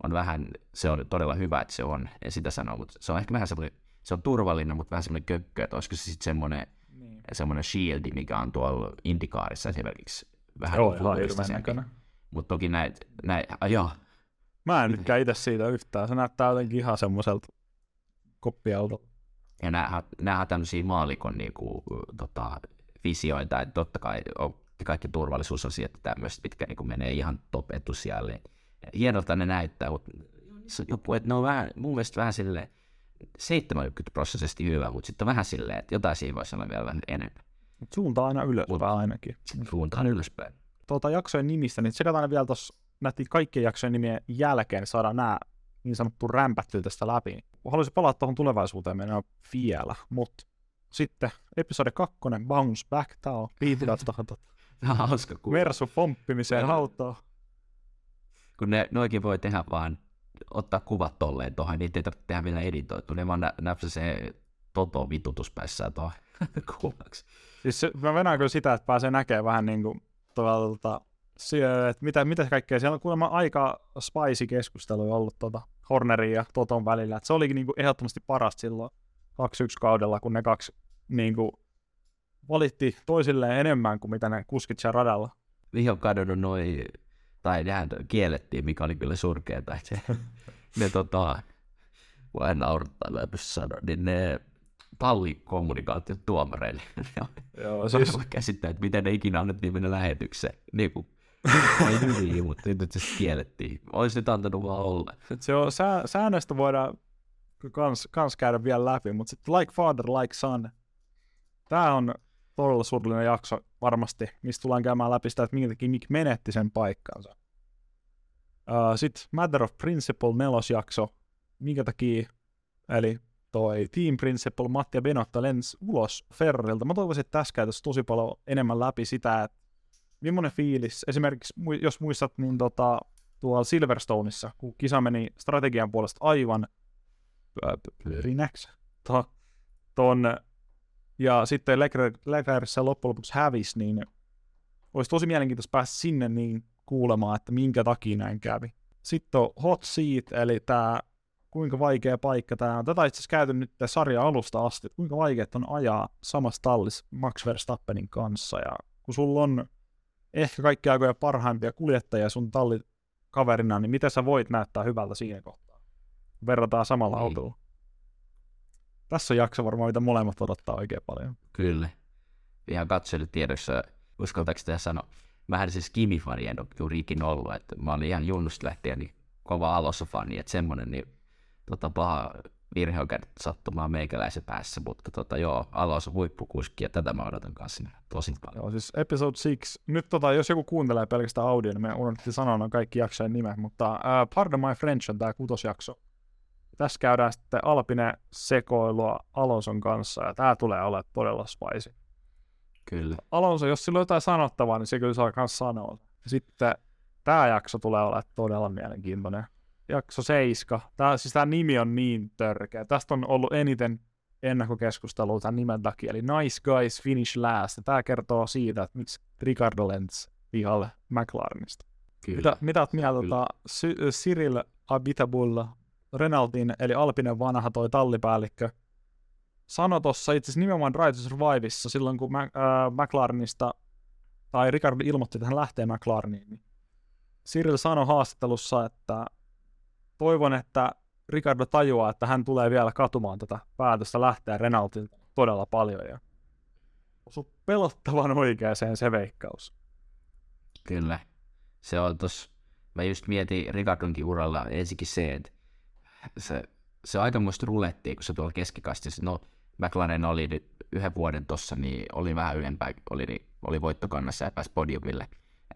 on vähän, se on todella hyvä, että se on, en sitä sano, mutta se on ehkä vähän semmoinen, se on turvallinen, mutta vähän semmoinen kökkö, että olisiko se sitten semmoinen niin. semmoinen shieldi, mikä on tuolla Indikaarissa esimerkiksi vähän futuristisempia. Mutta toki näitä, näit, joo. Mä en nytkään itse siitä yhtään, se näyttää jotenkin ihan semmoiselta koppiautolta. Ja nämä on tämmöisiä maalikon niinku, tota, visioita, että totta kai on, kaikki turvallisuusasiat ja tämmöiset, mitkä niinku, menee ihan top etusijalle. Hienolta ne näyttää, mutta joku, että ne on vähän, mun mielestä vähän silleen seitsemänkymmentä prosenttisesti hyvä, mutta sitten on vähän silleen, että jotain siinä voisi olla vielä enemmän. Mut suunta aina ylöspäin Mut, ainakin. Suunta aina ylöspäin. Tuota jaksojen nimistä, niin tsekataan aina vielä tuossa, nähtiin kaikkien jaksojen nimien jälkeen, niin saadaan nämä niin sanottu rämpättyä tästä läpi. Haluaisin palaa tuohon tulevaisuuteen mennä vielä, mutta sitten episode kaksi, Bounce Back, tää on liittyvät tuohon Mersun pomppimiseen autoon. Kun ne noikin voi tehdä vaan, ottaa kuvat tolleen tuohon, niitä ei tarvitse tehdä vielä editoitu, ne vaan nä- näpsä se toto vitutus päässään tuohon kuvaksi. Siis se, mä venään kyllä sitä, että pääsee näkemään vähän niin kuin tuolta, että mitä, mitä kaikkea, siellä on kuulemma aika spicy keskustelu ollut tuota Hornerin ja Toton välillä, että se olikin niin kuin ehdottomasti parasta silloin kaksi yksi kaudella, kun ne kaksi niin kuin valitti toisilleen enemmän kuin mitä ne kuskit siellä radalla. Vihon kadonnut noin, tai nehän kiellettiin, mikä oli kyllä surkeeta, että se, ne tota, voi naurattaa läpys sanoa, niin ne tallikommunikaatiot tuomareille, joo, se on siis... käsittää, että miten ne ikinä annettiin mennä lähetykseen, niin kuin ei hyvin, mutta nyt se kiellettiin. Olisi nyt antanut vaan olla. Se on, sää, säännöstä voidaan kans, kans käydä vielä läpi, mutta sitten Like Father, Like Son. Tämä on todella surullinen jakso varmasti, mistä tullaan käymään läpi sitä, että minkä takia Nick menetti sen paikkansa. Uh, sitten Matter of Principle nelosjakso, minkä takia, eli toi Team Principle Mattia Benotta lensi ulos Ferrarilta. Mä toivoisin, että tässä käytäisiin tosi paljon enemmän läpi sitä, että millainen fiilis, esimerkiksi jos muistat, niin tota, tuolla Silverstoneissa, kun kisa meni strategian puolesta aivan rinäksi, ja sitten Leclerc loppujen lopuksi hävisi, niin olisi tosi mielenkiintoista päästä sinne niin kuulemaan, että minkä takia näin kävi. Sitten on Hot Seat, eli tämä kuinka vaikea paikka tämä on. Tätä on itse asiassa käyty nyt sarjan alusta asti, että kuinka vaikea on ajaa samassa tallissa Max Verstappenin kanssa, ja kun sulla on ehkä kaikki aikoja parhaimpia kuljettajia sun tallikaverina, niin miten sä voit näyttää hyvältä siinä kohtaa? Verrataan samalla autolla. Tässä on jakso varmaan, mitä molemmat odottaa oikein paljon. Kyllä. Ihan katselutiedossa, uskaltaako sitä sanoa? Mähän siis Kimi-fani en ole juurikin ollut, että mä olin ihan junnusta lähtien niin kova Alonso-fani, että semmoinen niin, tota, paha virhe on käynyt sattumaan meikäläisen päässä, mutta tota, joo, Alonso huippukuski ja tätä mä odotan kanssa sinne tosi paljon. Joo, siis episode six. Nyt tota, jos joku kuuntelee pelkästään audio, niin me unohdettiin sanoa kaikki jaksojen nimet, mutta uh, Pardon My French on tää kutosjakso. Tässä käydään sitten Alpine-sekoilua Alonson kanssa ja tää tulee olemaan todella spicy. Kyllä. Alonso, jos sillä on jotain sanottavaa, niin se kyllä saa myös sanoa. Sitten tää jakso tulee olemaan todella mielenkiintoinen. Jakso seitsemän. Tämä, siis tämä nimi on niin törkeä. Tästä on ollut eniten ennakkokeskustelua tämän nimen takia. Eli Nice Guys Finish Last. Tämä kertoo siitä, että miksi Ricardo lensi pihalle McLarenista. Mitä, mitä olet mieltä Cyril Abitabulla Renaultin, eli Alpinen vanha toi tallipäällikkö, sano tuossa itse asiassa nimenomaan Drive to Survivessa silloin, kun McLarenista, tai Ricardo ilmoitti, että hän lähtee McLareniin, niin Cyril sanoi haastattelussa, että toivon, että Ricardo tajuaa, että hän tulee vielä katumaan tätä päätöstä lähteä Renaultilta todella paljon. Ja osui pelottavan oikeaan se veikkaus. Kyllä. Se on tos, mä just mietin Ricardonkin uralla ensikin se, että se, se on aikamoista rulettia, kun se tuolla keskikastissa, no McLaren oli nyt yhden vuoden tossa, niin oli vähän ylempää, oli, oli voittokannassa ja pääsi podiumille.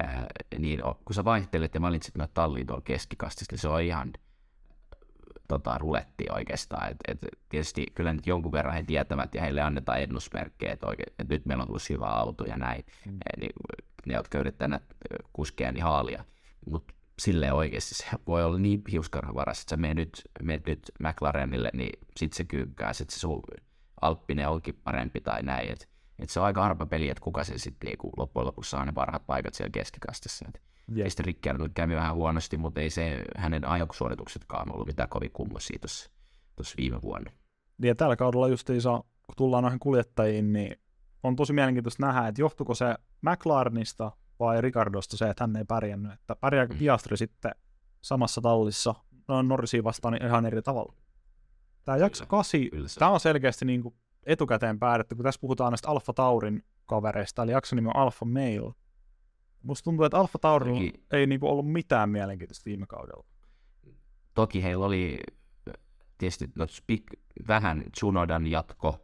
Ää, niin kun sä vaihtelet ja valitsit noita tallia tuolla keskikastissa, niin se on ihan tota, rulettia oikeastaan. Et, et, tietysti kyllä nyt jonkun verran he tietävät ja heille annetaan ennusmerkkejä, että et nyt meillä on tullut hyvä auto ja näin. Mm. Eli ne, jotka yrittää näitä kuskeja, niin haalia. Mutta silleen oikeasti se voi olla niin hiuskarhavaras, että sä menet nyt, menet nyt McLarenille, niin sit se kyykkää, että se sun Alppinen onkin parempi tai näin. Et, et se on aika harva peli, että kuka se sitten niinku loppujen lopussa saa ne parhaat paikat siellä keskikastissa. Ja sitten Ricciardo kävi vähän huonosti, mutta ei se hänen ajosuorituksetkaan ollut mitään kovin kummosia tuossa viime vuonna. Ja tällä kaudella justiinsa, kun tullaan noihin kuljettajiin, niin on tosi mielenkiintoista nähdä, että johtuiko se McLarenista vai Ricardosta se, että hän ei pärjännyt. Että pärjääkö Piastri mm. sitten samassa tallissa no, Norrisiin vastaan niin ihan eri tavalla. Tämä jakso kahdeksan, tämä on selkeästi niin kuin etukäteen päätetty, kun tässä puhutaan näistä Alfa Taurin kavereista, eli jakson nimi on Alfa Male. Musta tuntuu, että Alfa Taurilla toki ei niin kuin ollut mitään mielenkiintoista viime kaudella. Toki heillä oli tietysti no, speak, vähän Tsunodan jatko,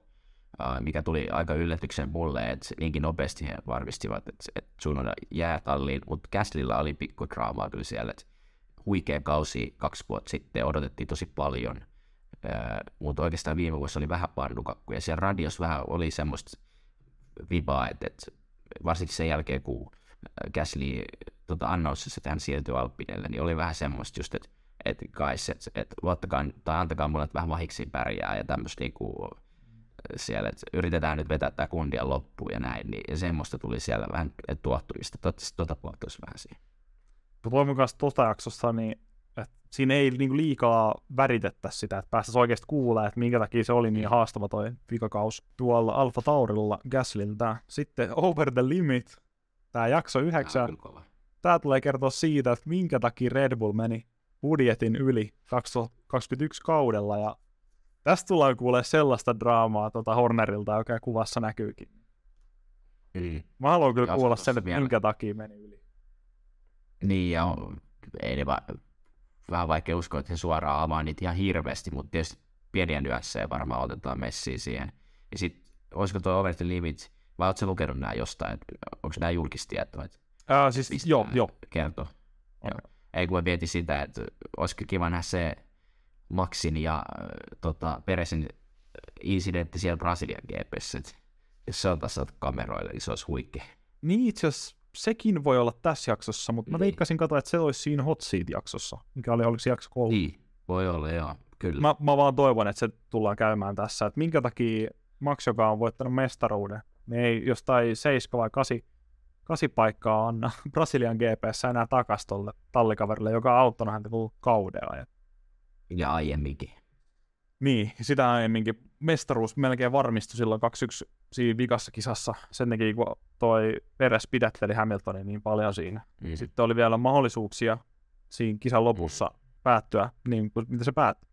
mikä tuli aika yllätyksen mulle, että niinkin nopeasti he varmistivat, että, että Tsunoda jää talliin, mutta Gaslylla oli pikku draamaa kyllä siellä. Että huikea kausi kaksi vuotta sitten, odotettiin tosi paljon, mutta oikeastaan viime vuosi oli vähän pannukakku, ja siellä radiossa vähän oli semmoista vibaa, että, että varsinkin sen jälkeen, kun Gasly tota, annoussasi, että hän siirtyi Alpinelle, niin oli vähän semmoista just, että, että guys, että, että luottakaa, tai antakaa mulle, että vähän vahiksi pärjää, ja tämmöistä niinku siellä, että yritetään nyt vetää tämä kundia loppuun ja näin, niin ja semmoista tuli siellä vähän tuottuista. Toivottavasti tota puoltaisi vähän siihen. Toivon mukaan tuota jaksossa, niin siinä ei niinku liikaa väritettäisi sitä, että päästäisiin oikeasti kuulemaan, että minkä takia se oli niin haastava toi vikakaus tuolla Alfa Taurilla Gaslyltä. Sitten Over the Limit, tämä jakso yhdeksän. Tämä tulee kertoa siitä, että minkä takia Red Bull meni budjetin yli kaksituhattakaksikymmentäyksi kaudella, ja tästä tullaan kuulee sellaista draamaa tuota Hornerilta, joka kuvassa näkyykin. Mm. Mä haluan kyllä ja kuulla sen, vielä, minkä takia meni yli. Niin, ja on, ei ne va- vähän vaikea uskoa, että he suoraan avaa niitä ihan hirveästi, mutta tietysti pieniä nyanssejä varmaan otetaan messiä siihen. Ja sit, olisiko tuo Over the Limit, vai ootko sä lukenut nää jostain? Onko nämä julkistietoa? Äh, siis, joo, joo. Kertoo. Okay. Ei kun mä mietin sitä, että olisiko kiva nähdä se Maxin ja äh, tota, Peresin incidentti siellä Brasilian G P:ssä, jos se on taas kameroilla, niin se olisi huikea. Niin itse asiassa sekin voi olla tässä jaksossa, mutta mä veikkasin katsoa, että se olisi siinä Hot Seat-jaksossa, mikä oli oliko se jakso kolme. Niin, voi olla, joo, kyllä. Mä, mä vaan toivon, että se tullaan käymään tässä, että minkä takia Max, joka on voittanut mestaruuden, niin ei jostain seitsemän vai kahdeksan, kahdeksan paikkaa anna Brasilian G P:ssä enää takas tolle tallikaverille, joka on auttanut häntä koko kaudella. Ja aiemminkin. Niin, sitä aiemminkin. Mestaruus melkein varmistui silloin kaksi yksi siinä vikassa kisassa. Sen takia, kun toi Perez pidätteli Hamiltonin niin paljon siinä. Mm. Sitten oli vielä mahdollisuuksia siinä kisan lopussa mm. päättyä, niin kuin mitä se päättyi.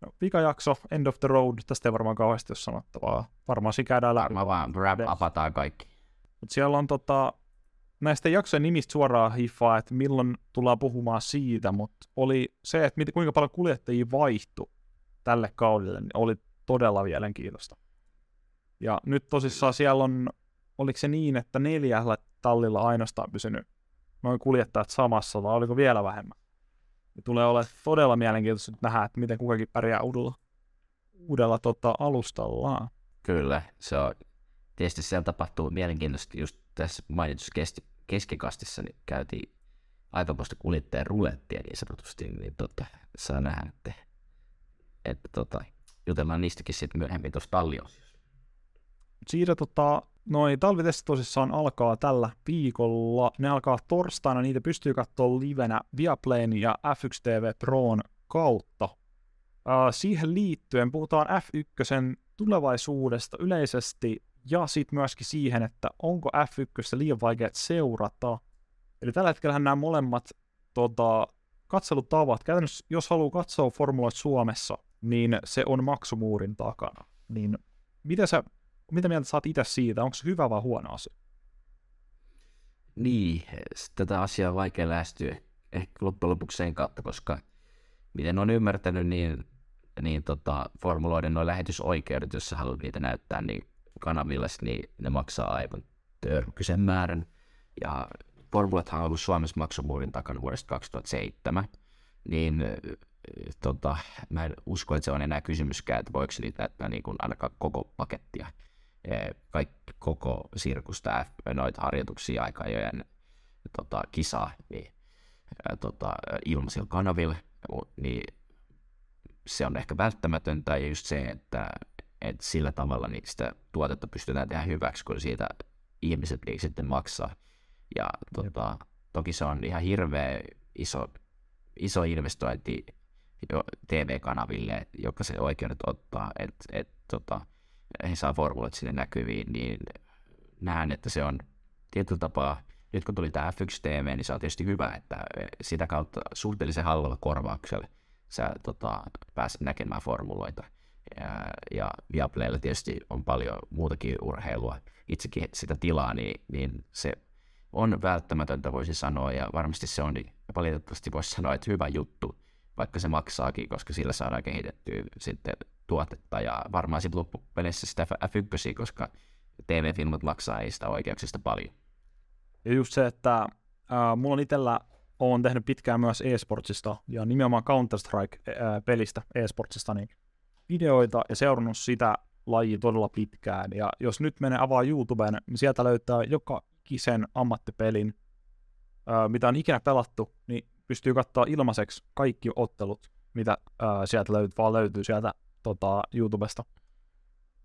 No, vikajakso, end of the road. Tästä ei varmaan kauheasti ole sanottavaa. Varmaan siinä käydään läpi. Varmaan vaan wrap-upataan kaikki. Mut siellä on tota näistä jaksojen nimistä suoraan hiffaa, että milloin tullaan puhumaan siitä, mutta oli se, että kuinka paljon kuljettajia vaihtui tälle kaudelle, niin oli todella mielenkiintoista. Ja nyt tosissaan siellä on, oliko se niin, että neljällä tallilla ainoastaan pysynyt noin kuljettajat samassa, vai oliko vielä vähemmän? Ja tulee olemaan todella mielenkiintoista nyt nähdä, että miten kukakin pärjää uudella, uudella tota, alustallaan. Kyllä, se on. Tietysti siellä tapahtuu mielenkiintoisesti just tässä mainitussa kesti, keskikastissa, niin käytiin aikamoista kuljettajan rulettia niin sanotusti, niin tota, saa nähdä, että, että tota, jutellaan niistäkin sitten myöhemmin tuossa talliosiossa. Siitä tota, noi talvitestit tosissaan alkaa tällä viikolla, ne alkaa torstaina, niitä pystyy katsoa livenä Viaplayn ja F yksi T V Proon kautta. siihen liittyen puhutaan F yksi tulevaisuudesta yleisesti ja sitten myöskin siihen, että onko F yksi liian vaikea seurata. Eli tällä hetkellä nämä molemmat tota, katselutavat, käytännössä jos haluaa katsoa formuloita Suomessa, niin se on maksumuurin takana. Niin mitä, sä, mitä mieltä saat itse siitä? Onko se hyvä vai huono asia? Niin, tätä asiaa on vaikea lähestyä ehkä loppujen lopuksi sen kautta, koska miten olen ymmärtänyt, niin, niin tota, formuloiden nuo lähetysoikeudet, jos sä haluat niitä näyttää niin kanavilla, niin ne maksaa aivan törkyisen määrän. Ja formulathan on ollut Suomessa maksumuurin takana vuodesta kaksituhattaseitsemän, niin tota, mä en usko, että se on enää kysymyskään, että voiko niitä näyttää niin kuin ainakaan koko pakettia. Kaikki, koko sirkusta, noita harjoituksia, aika ajojen tota, kisaa niin, tota, ilmaisilla kanavilla, niin se on ehkä välttämätöntä ja just se, että, että sillä tavalla niin sitä tuotetta pystytään tehdä hyväksi, kun siitä ihmiset niin sitten maksaa. Ja tota, toki se on ihan hirveä iso, iso investointi T V-kanaville, joka se oikeudet ottaa, että et, tota, he saa formulat sinne näkyviin, niin näen, että se on tietyllä tapaa, nyt kun tuli tämä F yksi T V, niin se on tietysti hyvä, että sitä kautta suhteellisen halvalla korvauksella sä tota, pääset näkemään formuloita. Ja, ja Viaplaylla tietysti on paljon muutakin urheilua, itsekin sitä tilaa, niin, niin se on välttämätöntä, voisi sanoa, ja varmasti se on, valitettavasti voisi sanoa, että hyvä juttu, vaikka se maksaakin, koska sillä saadaan kehitettyä sitten tuotetta ja varmaan sitten loppupeleissä sitä F yksi, koska T V-filmat maksaa ei sitä oikeuksista paljon. Ja just se, että äh, mulla on itsellä, olen tehnyt pitkään myös e-sportsista ja nimenomaan Counter-Strike-pelistä e-sportsista, niin videoita ja seurannut sitä lajia todella pitkään. Ja jos nyt menee avaa YouTubeen, niin sieltä löytää joka ikisen ammattipelin, äh, mitä on ikinä pelattu, niin pystyy katsoa ilmaiseksi kaikki ottelut, mitä äh, sieltä löytyy, vaan löytyy sieltä Tota, YouTubesta.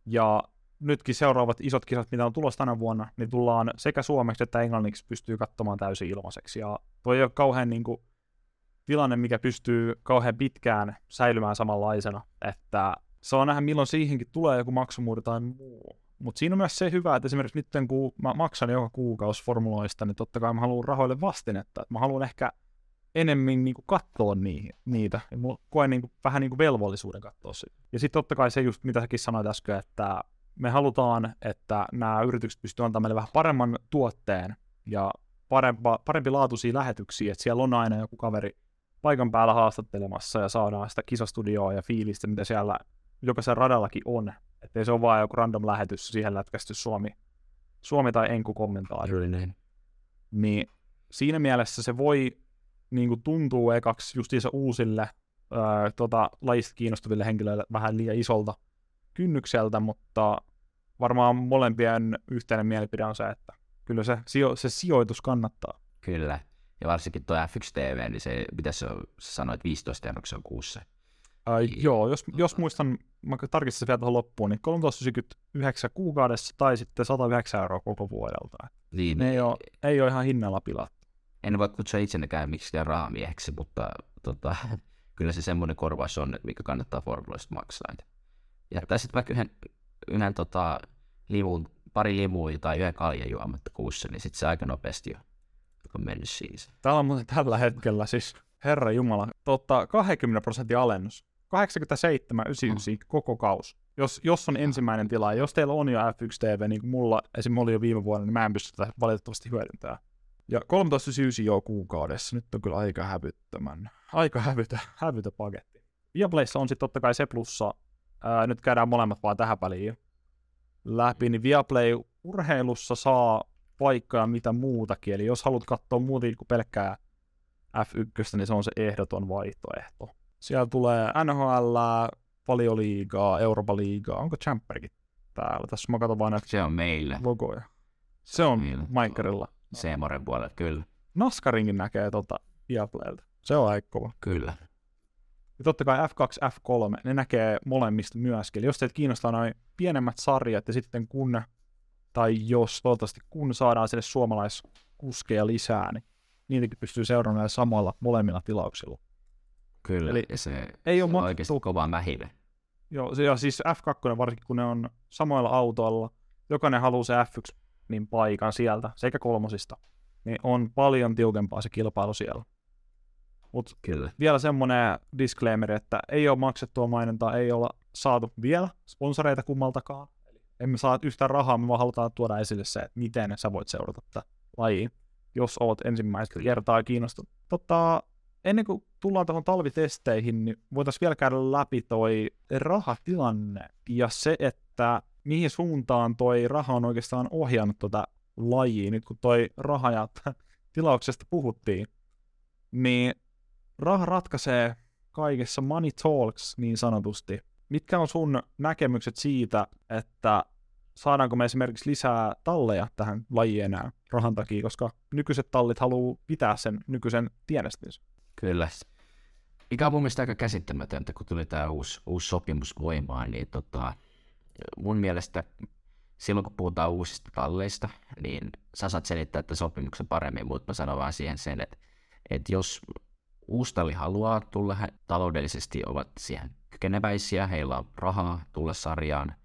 Ja nytkin seuraavat isot kisat, mitä on tulossa tänä vuonna, niin tullaan sekä suomeksi että englanniksi pystyy katsomaan täysin ilmaiseksi. Ja tuo ei ole kauhean niin kuin, tilanne, mikä pystyy kauhean pitkään säilymään samanlaisena, että saa nähdä milloin siihenkin tulee joku maksumuuri tai muu. Mutta siinä on myös se hyvä, että esimerkiksi nyt kun mä maksan joka kuukausi formuloista, niin totta kai mä haluan rahoille vastinetta. Mä haluan ehkä enemmän niin kuin katsoa niihin, niitä. Ja mulla koen niin kuin, vähän niin kuin velvollisuuden katsoa sitä. Ja sitten totta kai se just, mitä säkin sanoit äsken, että me halutaan, että nämä yritykset pystyvät antamaan meille vähän paremman tuotteen ja parempa, parempi laatuisia lähetyksiä, että siellä on aina joku kaveri paikan päällä haastattelemassa ja saadaan sitä kisastudioa ja fiilistä, mitä siellä jokaisen radallakin on. Että ei se ole vaan joku random lähetys, siihen lätkästy Suomi, Suomi tai enku kommentaari. Kyllä näin. Niin siinä mielessä se voi niin kuin tuntuu ekaksi justiinsa uusille öö, tota, lajista kiinnostaville henkilöille vähän liian isolta kynnykseltä, mutta varmaan molempien yhteinen mielipide on se, että kyllä se, sijo- se sijoitus kannattaa. Kyllä, ja varsinkin tuo F yksi T V, niin se, mitä sä sanoit, viisitoista euroa kuussa? Öö, I... Joo, jos, jos muistan, mä tarkistan se vielä tuohon loppuun, niin kolmetoista yhdeksänkymmentäyhdeksän kuukaudessa tai sitten sata yhdeksän euroa koko vuodelta. Niin. Ne ei ole, ei ole ihan hinnalla pilattu. En voi kutsua itsenäkään miksikään rahamieheksi, mutta tota, kyllä se semmoinen korvaus on, mikä kannattaa formuloista maksaa. Jättää sitten vaikka yhden, yhden tota, livun, pari limua tai yhden kaljajuomatta kuussa, niin sitten se aika nopeasti on mennyt siis. Täällä on muuten tällä hetkellä siis, herra jumala, tota, kaksikymmentä prosentin alennus. kahdeksankymmentäseitsemän yhdeksänkymmentäyhdeksän mm. koko kaus. Jos, jos on ensimmäinen tila, jos teillä on jo F yksi T V, niin kuin mulla esimerkiksi oli jo viime vuonna, niin mä en pysty tätä valitettavasti hyödyntämään. Ja kolmetoista yhdeksänkymmentäyhdeksän jo kuukaudessa. Nyt on kyllä aika hävyttömän. Aika hävytä, hävytä paketti. Viaplayssa on sitten totta kai se plussa. Ää, nyt käydään molemmat vaan tähän väliin läpi. Niin Viaplay-urheilussa saa paikkaa mitä muutakin. Eli jos haluat katsoa muuta kuin pelkkää F yksi, niin se on se ehdoton vaihtoehto. Siellä tulee N H L, Valioliigaa, Euroopan liigaa. Onko Champerkin täällä? Tässä mä katson vaan näitä se on meillä. Logoja. Se on meillä. Maikkarilla. Seemoren puolella, kyllä. Naskarinkin näkee tuota Viaplaylta. Se on aika kova. Kyllä. Ja totta kai F kaksi, F kolme, ne näkee molemmista myöskin. Eli jos teitä kiinnostaa noin pienemmät sarjat ja sitten kun, tai jos toivottavasti kun saadaan sinne suomalaiskuskeja lisää, niin niitäkin pystyy seuraamaan samalla molemmilla tilauksilla. Kyllä, eli se, ei se ole on oikeasti kova vähine. Joo, ja siis F kaksi varsinkin, kun ne on samoilla autoilla, jokainen haluaa se F yksi niin paikan sieltä, sekä kolmosista, niin on paljon tiukempaa se kilpailu siellä. Mutta vielä semmoinen disclaimer, että ei ole maksettua mainontaa, ei olla saatu vielä sponsoreita kummaltakaan. Emme saa yhtään rahaa, me vaan halutaan tuoda esille se, että miten sä voit seurata tätä lajia, jos oot ensimmäistä kertaa kiinnostunut. Tota, ennen kuin tullaan tuohon talvitesteihin, niin voitaisiin vielä käydä läpi toi rahatilanne ja se, että mihin suuntaan toi raha on oikeastaan ohjannut tuota lajia. Nyt kun toi raha ja tilauksesta puhuttiin, niin raha ratkaisee kaikessa money talks niin sanotusti. Mitkä on sun näkemykset siitä, että saadaanko me esimerkiksi lisää talleja tähän lajiin enää rahan takia, koska nykyiset tallit haluaa pitää sen nykyisen tienestynsä? Kyllä. Ikä on mun mielestä aika käsittämätöntä, kun tuli tämä uusi, uusi sopimus voimaan, niin tota, mun mielestä silloin kun puhutaan uusista talleista, niin sä saat selittää tämän sopimuksen paremmin, mutta mä sanon vaan siihen sen, että, että jos uusi talli haluaa tulla, taloudellisesti ovat siihen kykeneväisiä, heillä on rahaa tulla sarjaan,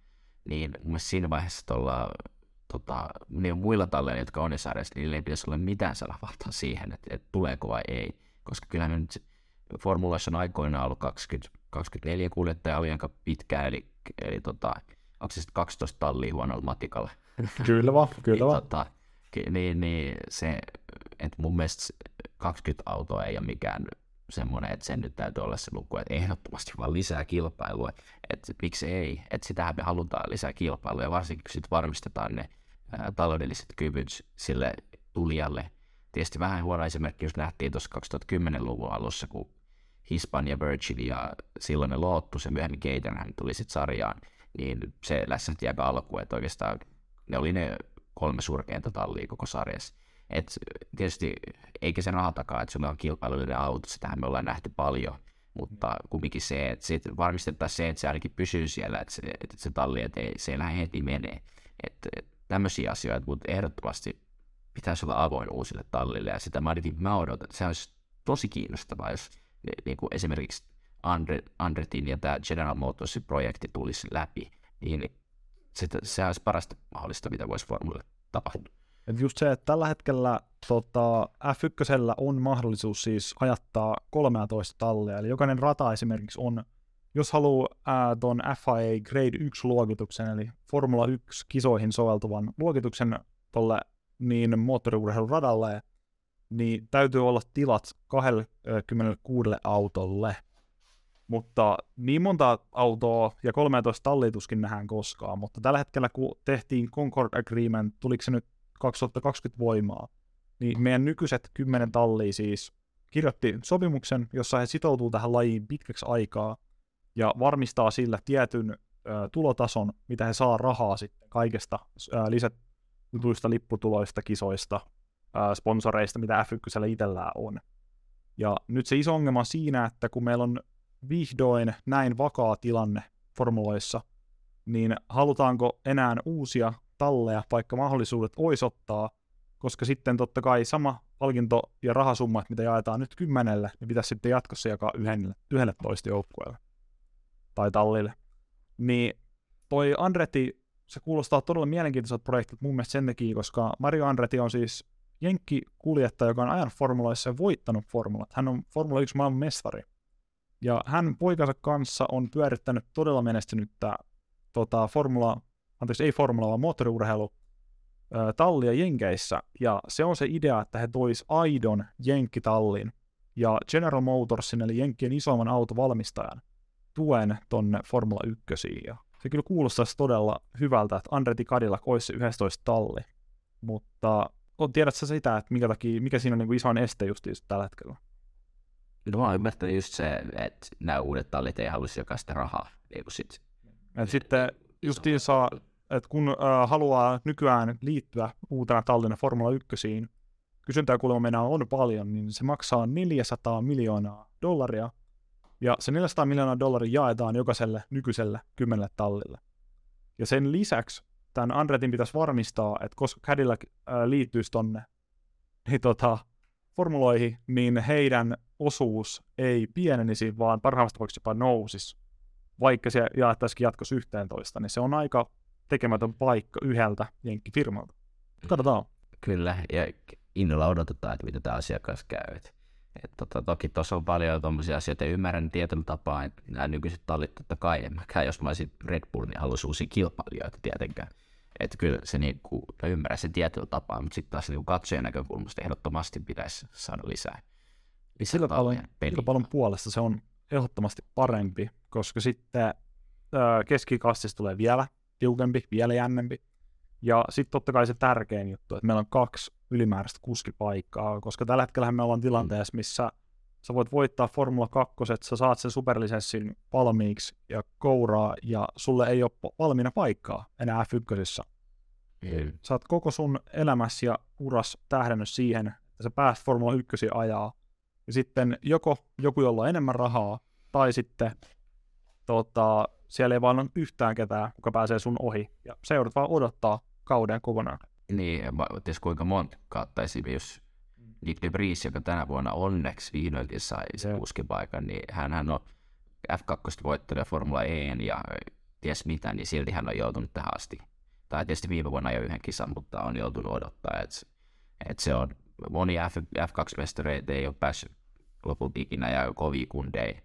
niin mun mielestä siinä vaiheessa tuolla tota, niin muilla talleilla, jotka on sarjassa, niillä ei pitäisi olla mitään salavaltaa siihen, että, että tuleeko vai ei. Koska kyllähän me nyt formulassa on aikoinaan ollut kaksikymmentä kaksikymmentäneljä kuljettajaa aika pitkään, eli, eli tota, kaksitoista tallia huonolla matikalla. Kyllä vaan, kyllä vaan. Tota, niin, niin se, että mun mielestä kaksikymmentä autoa ei ole mikään semmoinen, että sen nyt täytyy olla se luku, että ehdottomasti vaan lisää kilpailua, että miksi ei, että sitähän me halutaan lisää kilpailua, ja varsinkin kun sit varmistetaan ne ää, taloudelliset kyvyt sille tulijalle. Tietysti vähän huono esimerkki, jos nähtiin tuossa kaksituhattakymmenen-luvun alussa, kun Hispania Virgin ja silloin ne Lotus ja myöhemmin Gatorhan tuli sitten sarjaan, niin se lässähti aika alkuun, että oikeastaan ne oli ne kolme surkeinta tallia koko sarjassa. Et tietysti eikä sen raha takaa, että sulla on kilpailullinen auto, sitähän me ollaan nähty paljon, mutta kumminkin se, että varmistetaan se, että se ainakin pysyy siellä, että se, että se talli, että ei, se ei lähde heti menee. Että tämmöisiä asioita, mutta ehdottomasti pitäisi olla avoin uusille tallille, ja sitä mä ainakin mä odotan. Se olisi tosi kiinnostavaa, jos niin kuin esimerkiksi Andre, Andretin ja tämä General Motors-projekti tulisi läpi, niin se, se olisi parasta mahdollista, mitä voisi formulille tapahtua. Et just se, että tällä hetkellä tota, F yksi on mahdollisuus siis ajattaa kolmetoista tallia, eli jokainen rata esimerkiksi on, jos haluaa ää, ton F I A Grade yksi-luokituksen, eli Formula yksi-kisoihin soveltuvan luokituksen tolle niin moottoriurheiluradalle, niin täytyy olla tilat kaksikymmentäkuusi autolle. Mutta niin monta autoa ja kolmetoista tallituskin nähdään koskaan, mutta tällä hetkellä kun tehtiin Concord Agreement, tuliko se nyt kaksituhattakaksikymmentä voimaa, niin meidän nykyiset kymmenen tallia siis kirjoitti sopimuksen, jossa he sitoutuu tähän lajiin pitkäksi aikaa ja varmistaa sillä tietyn ö, tulotason, mitä he saa rahaa sitten kaikesta ö, lisät jutuista, lipputuloista, kisoista, ää, sponsoreista, mitä F yksi itsellään on. Ja nyt se iso ongelma on siinä, että kun meillä on vihdoin näin vakaa tilanne formuloissa, niin halutaanko enää uusia talleja, vaikka mahdollisuudet olisi ottaa, koska sitten totta kai sama palkinto- ja rahasummat, mitä jaetaan nyt kymmenelle, niin pitäisi sitten jatkossa jakaa yhdelle toista joukkueelle tai tallille. Niin toi Andretti, se kuulostaa todella mielenkiintoiselta projektilta mun mielestä sen takia, koska Mario Andretti on siis jenkkikuljettaja, joka on ajan formuloissa ja voittanut formulat. Hän on Formula yksi maailman mestari. Ja hän poikansa kanssa on pyörittänyt todella menestynyttä tota, formula, anteeksi ei formula, vaan moottoriurheilu ö, tallia Jenkeissä. Ja se on se idea, että he tois aidon jenkkitallin ja General Motorsin, eli jenkkien isoimman autovalmistajan, tuen tonne Formula ykkösiin. Ja se kyllä kuulostaisi todella hyvältä, että Andretti Cadillac olisi se yksitoista talli, mutta tiedätkö sä sitä, että mikä, takia, mikä siinä on niin kuin isoin este justiinsa tällä hetkellä? No mä oon ymmärtänyt just se, että nämä uudet tallit ei halua jokaista rahaa. Niin sit. Et sitten justiinsa, että kun äh, haluaa nykyään liittyä uutena tallina Formula ykkösiin, kysyntää kuulemma meillä on paljon, niin se maksaa neljäsataa miljoonaa dollaria. Ja se neljäsataa miljoonaa dollaria jaetaan jokaiselle nykyiselle kymmenelle tallille. Ja sen lisäksi tämän Andretin pitäisi varmistaa, että koska Cadillac liittyisi tonne niin tota, formuloihin, niin heidän osuus ei pienenisi, vaan parhaimmasta tapauksessa jopa nousisi, vaikka se jaettaisikin jatkossa yhteentoista, niin se on aika tekemätön paikka yhdeltä jenkkifirmalta. Katsotaan. Kyllä, ja innolla odotetaan, että mitä tämä asiakas käy. Et, et, tota, toki tuossa on paljon tuommoisia asioita, ja ymmärrän tietyllä tapaa, että nämä nykyiset tallit totta kai, en mäkään, jos mä olisin Red Bull, niin haluaisin uusia kilpailijoita tietenkään. Että kyllä se niinku, mä ymmärrän sen tietyllä tapaa, mutta sitten taas niinku katsojen näkökulmasta ehdottomasti pitäisi saada lisää. Kilpailun puolesta se on ehdottomasti parempi, koska sitten keskikassissa tulee vielä tiukempi, vielä jännempi. Ja sitten totta kai se tärkein juttu, että meillä on kaksi ylimääräistä kuskipaikkaa, koska tällä hetkellä me ollaan tilanteessa, missä sä voit voittaa Formula kaksi, että sä saat sen superlisenssin valmiiksi ja kouraa, ja sulle ei ole valmiina paikkaa enää F yksi. Mm. Sä oot koko sun elämässä ja uras tähdännyt siihen, että sä pääst Formula yksi ajaa, ja sitten joko joku, jolla on enemmän rahaa, tai sitten tota, siellä ei vaan ole yhtään ketään, joka pääsee sun ohi. Ja se joudut vaan odottaa kauden kokonaan. Niin, ties kuinka monta kaattaisi, jos Nick de Vries, joka tänä vuonna onneksi vihdoinkin sai se kuskipaikan, niin hänhän on F kaksi voittanut Formula E:n ja ties mitä, niin silti hän on joutunut tähän asti. Tai tietysti viime vuonna jo yhden kisan, mutta on joutunut odottaa, että et se on... Moni F kaksi -mestareita ei ole päässyt lopulta ikinä ja kovia kundeja.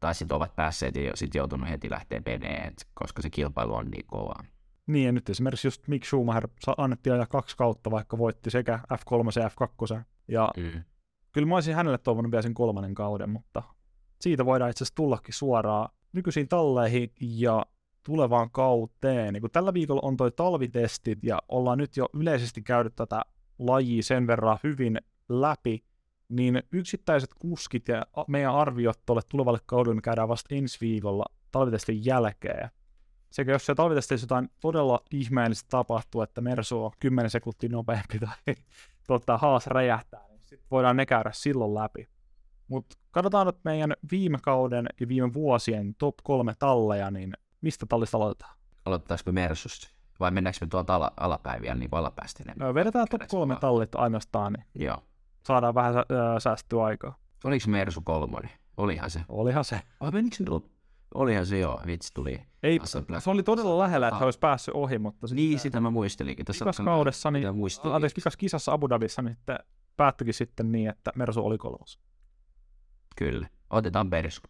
Tai sitten ovat päässeet ja sitten joutunut heti lähteä meneen, koska se kilpailu on niin kovaa. Niin, ja nyt esimerkiksi just Mick Schumacher annettiin ajaa kaksi kautta, vaikka voitti sekä F kolme ja F kaksi. Ja mm. kyllä mä olisin hänelle toivonut vielä sen kolmannen kauden, mutta siitä voidaan itse asiassa tullakin suoraan nykyisiin talleihin ja tulevaan kauteen. Ja kun tällä viikolla on toi talvitestit ja ollaan nyt jo yleisesti käynyt tätä laji sen verran hyvin läpi, niin yksittäiset kuskit ja meidän arviot tuolle tulevalle kaudelle me käydään vasta ensi viikolla talvitestin jälkeen. Sekä jos se talvitestissä jotain todella ihmeellistä tapahtuu, että Mersu on kymmenen sekuntia nopeampi tai tota, Haas räjähtää, niin sitten voidaan ne käydä silloin läpi. Mutta katsotaan nyt meidän viime kauden ja viime vuosien top kolme talleja, niin mistä tallista aloitetaan? Aloitetaanko Mersusta? Vai mennäänkö me tuolta ala- alapäiviä, niin kuin alapäästä enemmän? Vedetään top kolme tallit ainoastaan, niin joo. Saadaan vähän sä- öö, säästyä aikaa. Oliko se Mersu kolmonen? Olihan se. Olihan se. Oh, menikö se tullut? Olihan se joo, vitsi tuli. Ei, se oli todella lähellä, että hän olisi päässyt ohi, mutta... Sitten niin, sitä mä muistelinkin. Pikas kaudessa, niin, anteeksi, pikas kisassa Abu Dhabissa, niin päättyikin sitten niin, että Mersu oli kolmas. Kyllä. Otetaan Mersu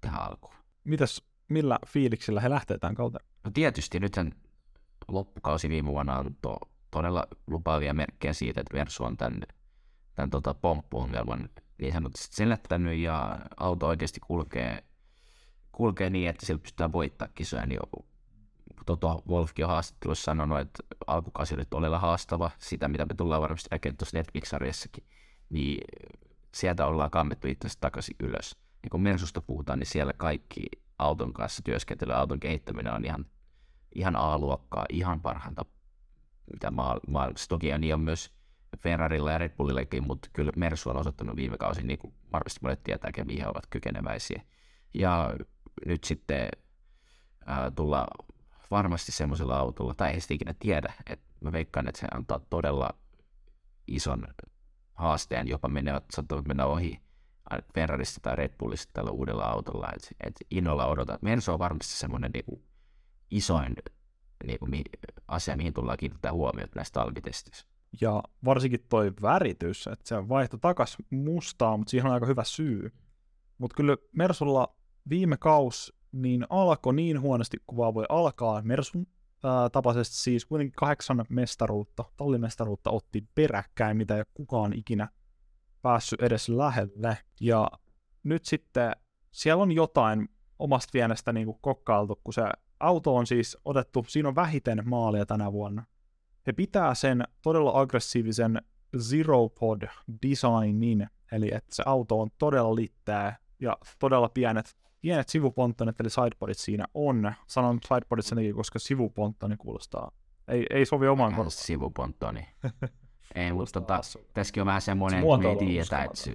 tähän alkuun. Mitäs, millä fiiliksillä he lähtee tämän kauteen? No tietysti, nythän... Loppukausi viime vuonna antoi todella lupaavia merkkejä siitä, että Mersu on tämän, tämän tota pomppu-ongelman niin sanotusti selättänyt ja auto oikeasti kulkee, kulkee niin, että sillä pystytään voittamaan kisoja. Niin Toto Wolffkin on haastattelussa sanonut, että alkukausi oli todella haastava, sitä mitä me tullaan varmasti näkemään tuossa Netflix-sarjassakin, niin sieltä ollaan kammettu itseasiassa takaisin ylös. Ja kun Mersusta puhutaan, niin siellä kaikki auton kanssa työskentely ja auton kehittäminen on ihan ihan A-luokkaa, ihan parhainta, mitä maailmassa. Toki on, niin on myös Ferrarilla ja Red Bullillekin, mutta kyllä Mersu on osoittanut viime kausi, niin kuin varmasti monet tietääkin, mihin he ovat kykeneväisiä. Ja nyt sitten äh, tullaan varmasti semmoisella autolla, tai ei sitä ikinä tiedä, että mä veikkaan, että se antaa todella ison haasteen, jopa menevät, saattavat mennä ohi Ferrarista tai Red Bullista tällä uudella autolla. Että et innolla odotan. Mersu on varmasti semmoinen niin isoin niin kuin, asia, mihin tullaan kiinnittää huomiota näissä talvitesteissä. Ja varsinkin toi väritys, että se vaihtoi takas mustaa, mutta siihen on aika hyvä syy. Mutta kyllä Mersulla viime kaus niin alkoi niin huonosti kuin vaan voi alkaa. Mersun ää, tapaisesti siis kuitenkin kahdeksan mestaruutta, tallimestaruutta otti peräkkäin, mitä ei ole kukaan ikinä päässyt edes lähelle. Ja nyt sitten siellä on jotain omasta vienestä niin kuin kokkailtu, kun se auto on siis otettu, siinä on vähiten maalia tänä vuonna. He pitää sen todella aggressiivisen Zero Pod designin, eli että se auto on todella litteä ja todella pienet, pienet sivuponttonet, eli sidepodit siinä on. Sanon sidepodit sen takia, koska sivuponttoni kuulostaa. Ei, ei sovi omaan korvaan. Sivuponttoni. Ei, mutta tota, tässäkin on vähän semmoinen, että me ei tiedetä, että se,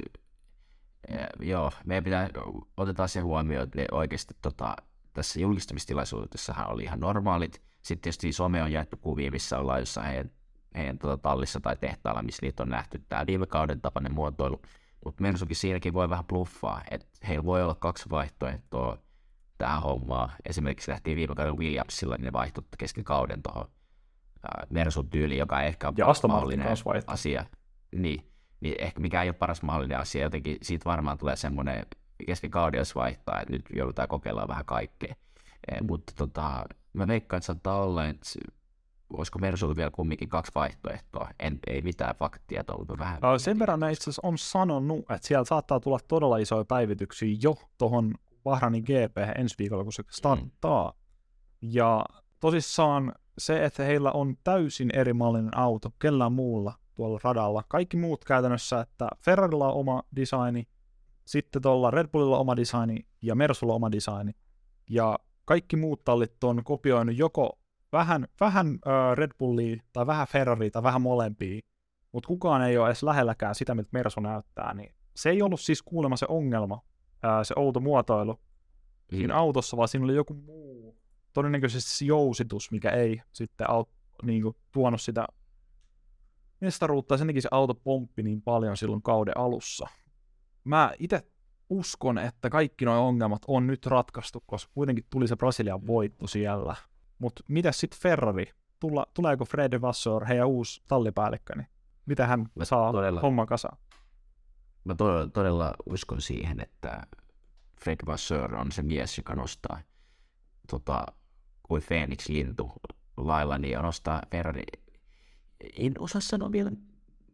joo, meidän pitää, otetaan se huomioon, että oikeasti tota, tässä julkistamistilaisuudessahan oli ihan normaalit. Sitten tietysti some on jaettu kuvia, missä ollaan jossain heidän, heidän tota, tallissa tai tehtaalla, missä niitä on nähty. Tämä viime kauden tapainen muotoilu, Mutta Mersukin siinäkin voi vähän bluffaa, että heillä voi olla kaksi vaihtoehtoa tähän hommaan. Esimerkiksi lähti viime kauden Williamsilla, niin ne vaihtoi kesken kauden tuohon Mersun tyyliin, joka ehkä on paras mahdollinen asia. Niin, niin ehkä mikä ei ole paras mahdollinen asia. Jotenkin siitä varmaan tulee semmoinen kesken kauden, jos vaihtaa, että nyt joudutaan kokeilemaan vähän kaikkea. Eh, mutta tota, mä veikkaan, että saattaa olla, että olisiko Mersulla vielä kumminkin kaksi vaihtoehtoa. En, ei mitään faktia ollut vähän. Sen verran mä itse asiassa on sanonut, että siellä saattaa tulla todella isoja päivityksiä jo tuohon Bahrainin G P ensi viikolla, kun se starttaa. Mm. Ja tosissaan se, että heillä on täysin eri mallinen auto kellään muulla tuolla radalla. Kaikki muut käytännössä, että Ferrarilla on oma designi, sitten tuolla Red Bullilla on oma designi ja Mersulla on oma designi. Ja kaikki muut tallit on kopioinut joko vähän, vähän Red Bullia tai vähän Ferraria tai vähän molempia, mutta kukaan ei ole edes lähelläkään sitä, miltä Mersu näyttää. Niin se ei ollut siis kuulemma se ongelma, se outo muotoilu siinä autossa, vaan siinä oli joku muu, todennäköisesti jousitus, mikä ei sitten aut, niin kuin, tuonut sitä mestaruutta, ja sen takia se auto pomppi niin paljon silloin kauden alussa. Mä itse uskon, että kaikki nuo ongelmat on nyt ratkaistu, koska kuitenkin tuli se Brasilian voitto siellä. Mutta mitä sitten Ferrari? Tulla, tuleeko Fred Vasseur, heidän uusi tallipäällikkö, niin mitä hän mä saa todella, homman kasaan? Mä to- todella uskon siihen, että Fred Vasseur on se mies, joka nostaa tota, kuin Phoenix-lintu lailla, niin ja nostaa Ferrari. En osaa sanoa vielä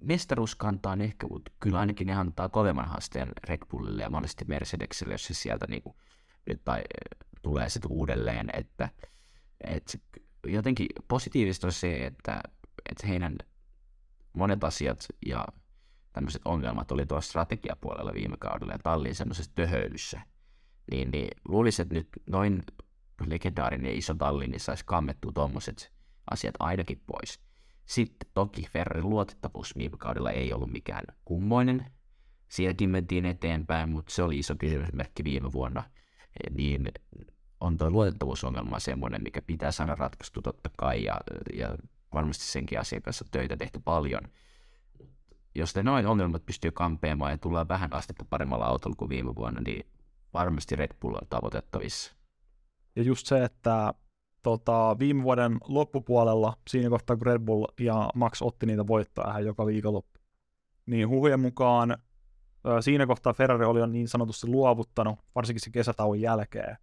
mestaruuskantaan ehkä, mutta kyllä ainakin ne antaa kovemman haasteen Red Bullille ja mahdollisesti Mercedekselle, jos se sieltä niinku, tai, tulee sitten uudelleen, että Et jotenkin positiivista on se, että, että heidän monet asiat ja tämmöiset ongelmat oli tuossa strategiapuolella viime kaudella ja tallin semmoisessa töhöilyssä. Niin, niin luulisin, että nyt noin legendaarinen iso talli niin saisi kammettua tuommoiset asiat ainakin pois. Sitten toki Ferrarin luotettavuus viime kaudella ei ollut mikään kummoinen. Sielläkin mentiin eteenpäin, mutta se oli iso kysymysmerkki viime vuonna. Niin on tuo luotettavuusongelma semmoinen, mikä pitää saada ratkaistu totta kai, ja, ja varmasti senkin asian kanssa töitä tehty paljon. Jos ne noin ongelmat pystyy kampeamaan ja tullaan vähän astetta paremmalla autolla kuin viime vuonna, niin varmasti Red Bull on tavoitettavissa. Ja just se, että tota, viime vuoden loppupuolella, siinä kohtaa kun Red Bull ja Max otti niitä voittoja joka viikonloppu, niin huhujen mukaan siinä kohtaa Ferrari oli jo niin sanotusti luovuttanut, varsinkin se kesätauon jälkeen.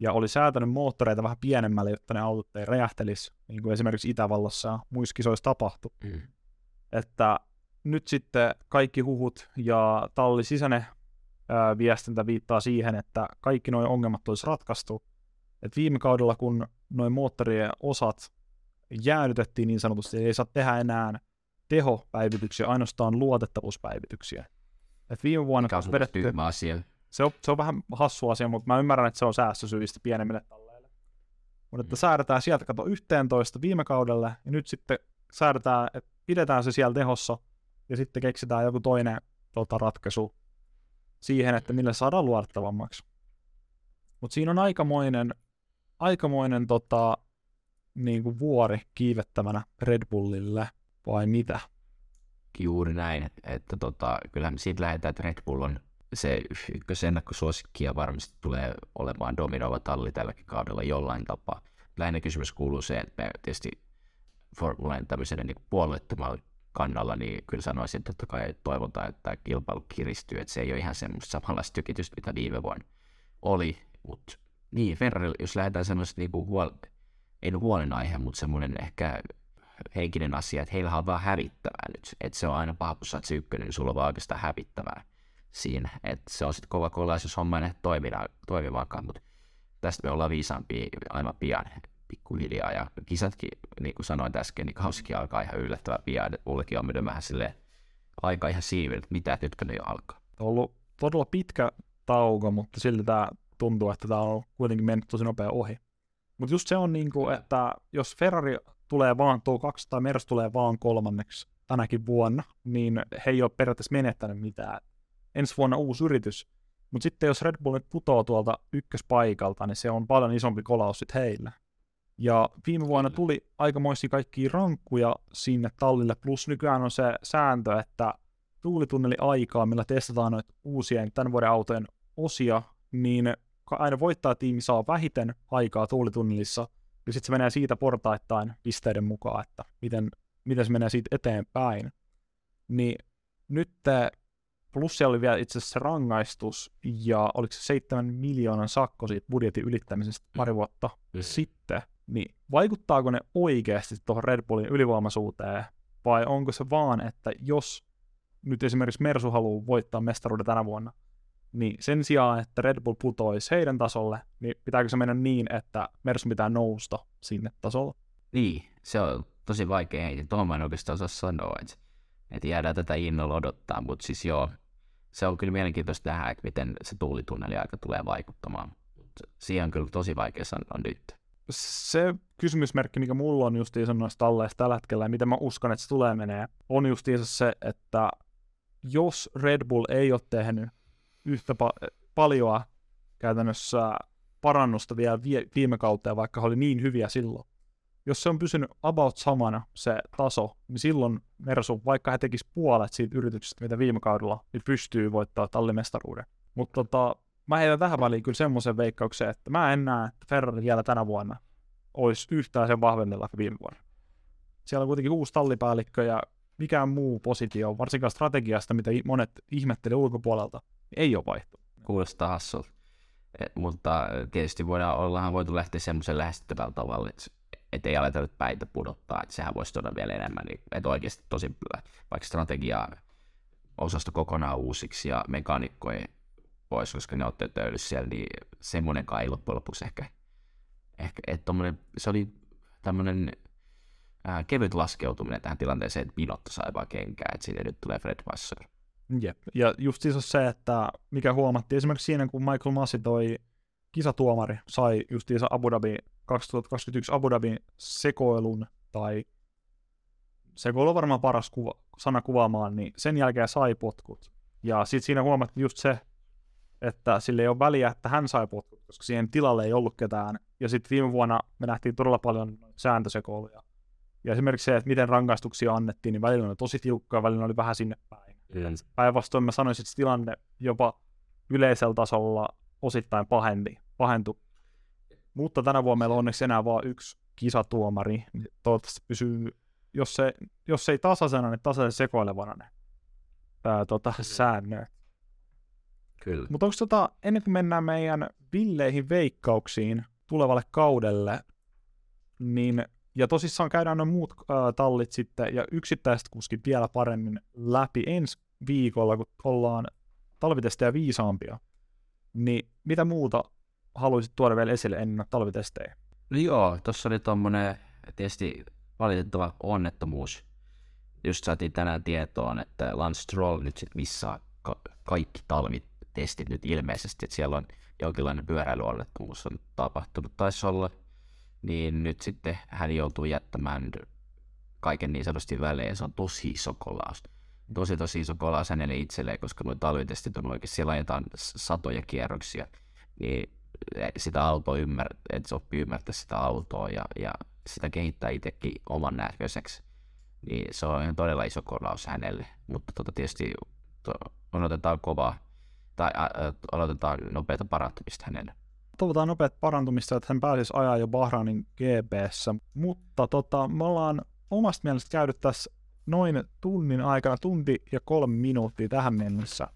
Ja oli säätänyt moottoreita vähän pienemmälle, jotta ne autot ei räjähtelisi, niin kuin esimerkiksi Itävallassa ja muissa kisoissa tapahtui. Mm. Että nyt sitten kaikki huhut ja talli sisäinen ää, viestintä viittaa siihen, että kaikki nuo ongelmat olisi ratkaistu. Et viime kaudella, kun nuo moottorien osat jäädytettiin niin sanotusti, ei saa tehdä enää tehopäivityksiä, ainoastaan luotettavuuspäivityksiä. Et viime vuonna on vedetty tyhmä asia. Se on, se on vähän hassu asia, mutta mä ymmärrän, että se on säästösyistä pienemmille talleille. Mutta että säädetään sieltä kato yksitoista viime kaudelle, ja nyt sitten säädetään, että pidetään se siellä tehossa, ja sitten keksitään joku toinen tota, ratkaisu siihen, että millä saadaan luotettavammaksi. Mutta siinä on aikamoinen, aikamoinen tota, niin kuin vuori kiivettävänä Red Bullille, vai mitä? Juuri näin, että, että tota, kyllähän siitä lähdetään, että Red Bull on se ykkösennakkosuosikki ja varmasti tulee olemaan dominoiva talli tälläkin kaudella jollain tapaa. Lähinnä kysymys kuuluu se, että me tietysti Formulan tämmöisenä niin puolueettomalla kannalla, niin kyllä sanoisin, että totta kai toivotaan, että kilpailu kiristyy, että se ei ole ihan semmoista samanlaista tykitystä, mitä viime vuonna oli. Mutta niin, Ferrari, jos lähdetään semmoista, niin huol... ei ole huolenaihe, mutta semmoinen ehkä henkinen asia, että heillä on vaan hävittävää nyt. Että se on aina paha, kun sä oot se ykkönen, niin sulla on vaan oikeastaan hävittävää siinä, että se on sitten kova kollaisuus, jos homma ei nähdä toimivaakaan, mutta tästä me ollaan viisaampia aivan pian, pikkuhiljaa, ja kisatkin, niin kuin sanoin äsken, niin kausikin alkaa ihan yllättävän pian, että mullekin on mennyt vähän silleen aika ihan siiviltä, että mitä, nytkö ne jo alkaa. On ollut todella pitkä tauko, mutta silti tämä tuntuu, että tämä on kuitenkin mennyt tosi nopea ohi. Mutta just se on niin kuin, että jos Ferrari tulee vaan tuo kaksi tai Mercedes tulee vaan kolmanneksi tänäkin vuonna, niin he ei ole periaatteessa menettänyt mitään. Ensi vuonna uusi yritys, mutta sitten jos Red Bull nyt putoaa tuolta ykköspaikalta, niin se on paljon isompi kolaus sitten heillä. Ja viime vuonna tuli aikamoisia kaikkia rankkuja sinne tallille, plus nykyään on se sääntö, että tuulitunneli aikaa, millä testataan noita uusien tämän vuoden autojen osia, niin aina voittaa tiimi saa vähiten aikaa tuulitunnelissa, ja sitten se menee siitä portaittain pisteiden mukaan, että miten, miten se menee siitä eteenpäin. Niin nyt plussi oli vielä itse asiassa rangaistus, ja oliko se seitsemän miljoonan sakko siitä budjetin ylittämisestä pari vuotta mm. sitten, niin vaikuttaako ne oikeasti tuohon Red Bullin ylivoimaisuuteen, vai onko se vaan, että jos nyt esimerkiksi Mersu haluaa voittaa mestaruuden tänä vuonna, niin sen sijaan, että Red Bull putoisi heidän tasolle, niin pitääkö se mennä niin, että Mersun pitää nousta sinne tasolle? Niin, se on tosi vaikea heitä. Tuohon mä en oikeastaan osaa sanoa, että, että jäädään tätä innolla odottaa, mutta siis joo, se on kyllä mielenkiintoista nähdä, että miten se tuulitunneli aika tulee vaikuttamaan. Siihen on kyllä tosi vaikea sanoa nyt. Se kysymysmerkki, mikä mulla on justiinsa noissa talleissa tällä hetkellä, ja miten mä uskon, että se tulee menee, on justiinsa se, että jos Red Bull ei ole tehnyt yhtä pa- paljoa käytännössä parannusta vielä vie- viime kauteen, vaikka he oli niin hyviä silloin. Jos se on pysynyt about samana se taso, niin silloin Mersu, vaikka he tekisivät puolet siitä yrityksestä, mitä viime kaudella, niin pystyy voittamaan tallimestaruuden. Mutta tota, mä heitän tähän väliin kyllä semmoisen veikkauksen, että mä en näe, että Ferrari vielä tänä vuonna olisi yhtään sen vahvemmilla kuin viime vuonna. Siellä on kuitenkin uusi tallipäällikkö ja mikään muu positio, varsinkaan strategiasta, mitä monet ihmetteli ulkopuolelta, ei ole vaihtunut. Kuulostaa hassulta, mutta tietysti voidaan, ollaanhan voitu lähteä semmoisen lähestyttävällä tavalla, että ei aleta nyt päitä pudottaa, että sehän voisi tuoda vielä enemmän, niin, että oikeasti tosi vaikka strategiaa osasto kokonaan uusiksi ja mekaanikkoja pois, koska ne olette töydys siellä, niin semmoinenkaan ei loppujen lopuksi ehkä, ehkä että tommonen, se oli tämmöinen äh, kevyt laskeutuminen tähän tilanteeseen, että Binotto sai vaan kenkään, että siitä nyt tulee Fred Vasseur. Jep, ja just siis se, että mikä huomattiin esimerkiksi siinä, kun Michael Masi, toi kisatuomari, sai just Abu Dhabi kaksituhattakaksikymmentäyksi Abu Dhabin sekoilun, tai sekoilu on varmaan paras kuva, sana kuvaamaan, niin sen jälkeen sai potkut. Ja sitten siinä huomattiin just se, että sille ei ole väliä, että hän sai potkut, koska siihen tilalle ei ollut ketään. Ja sitten viime vuonna me nähtiin todella paljon sääntösekoiluja. Ja esimerkiksi se, että miten rangaistuksia annettiin, niin välillä oli tosi tiukkaa, välillä oli vähän sinne päin. Päinvastoin mä sanoisin, että tilanne jopa yleisellä tasolla osittain pahendi, pahentui. Mutta tänä vuonna meillä on onneksi enää vain yksi kisatuomari. Toivottavasti pysyy, jos, se, jos se ei tasaisena, niin tasaisen sekoilevana ne Tää, tota, säännöt. Kyllä. Mutta onko tota, ennen kuin mennään meidän villeihin veikkauksiin tulevalle kaudelle, niin, ja tosissaan käydään ne muut äh, tallit sitten ja yksittäiset kuskit vielä paremmin läpi ensi viikolla, kun ollaan talvitestejä viisaampia, niin mitä muuta haluaisit tuoda vielä esille ennen talvitestejä? No joo, tuossa oli tommonen tietysti valitettava onnettomuus. Just saatiin tänään tietoon, että Lance Stroll nyt sit missaa ka- kaikki talvit. Testit nyt ilmeisesti, että siellä on jonkinlainen pyöräilyonnettomuus on tapahtunut taisi olla, niin nyt sitten hän joutuu jättämään kaiken niin sanotusti välein, se on tosi iso kolaus. Tosi tosi iso kolaus hänelle itselleen, koska nuo talvitestit on oikein, siellä ajetaan satoja kierroksia, niin sitä autoa ymmärtää, että se oppii ymmärtää sitä autoa ja, ja sitä kehittää itsekin oman näköiseksi, niin se on todella iso kolaus hänelle, mutta tota tietysti odotetaan kovaa tai ä, aloitetaan nopeita parantumista hänelle. Toivotaan nopeat parantumista, että hän pääsisi ajaa jo Bahrainin G P:ssä, mutta tota, me ollaan omasta mielestä käynyt tässä noin tunnin aikana, tunti ja kolme minuuttia tähän mennessä.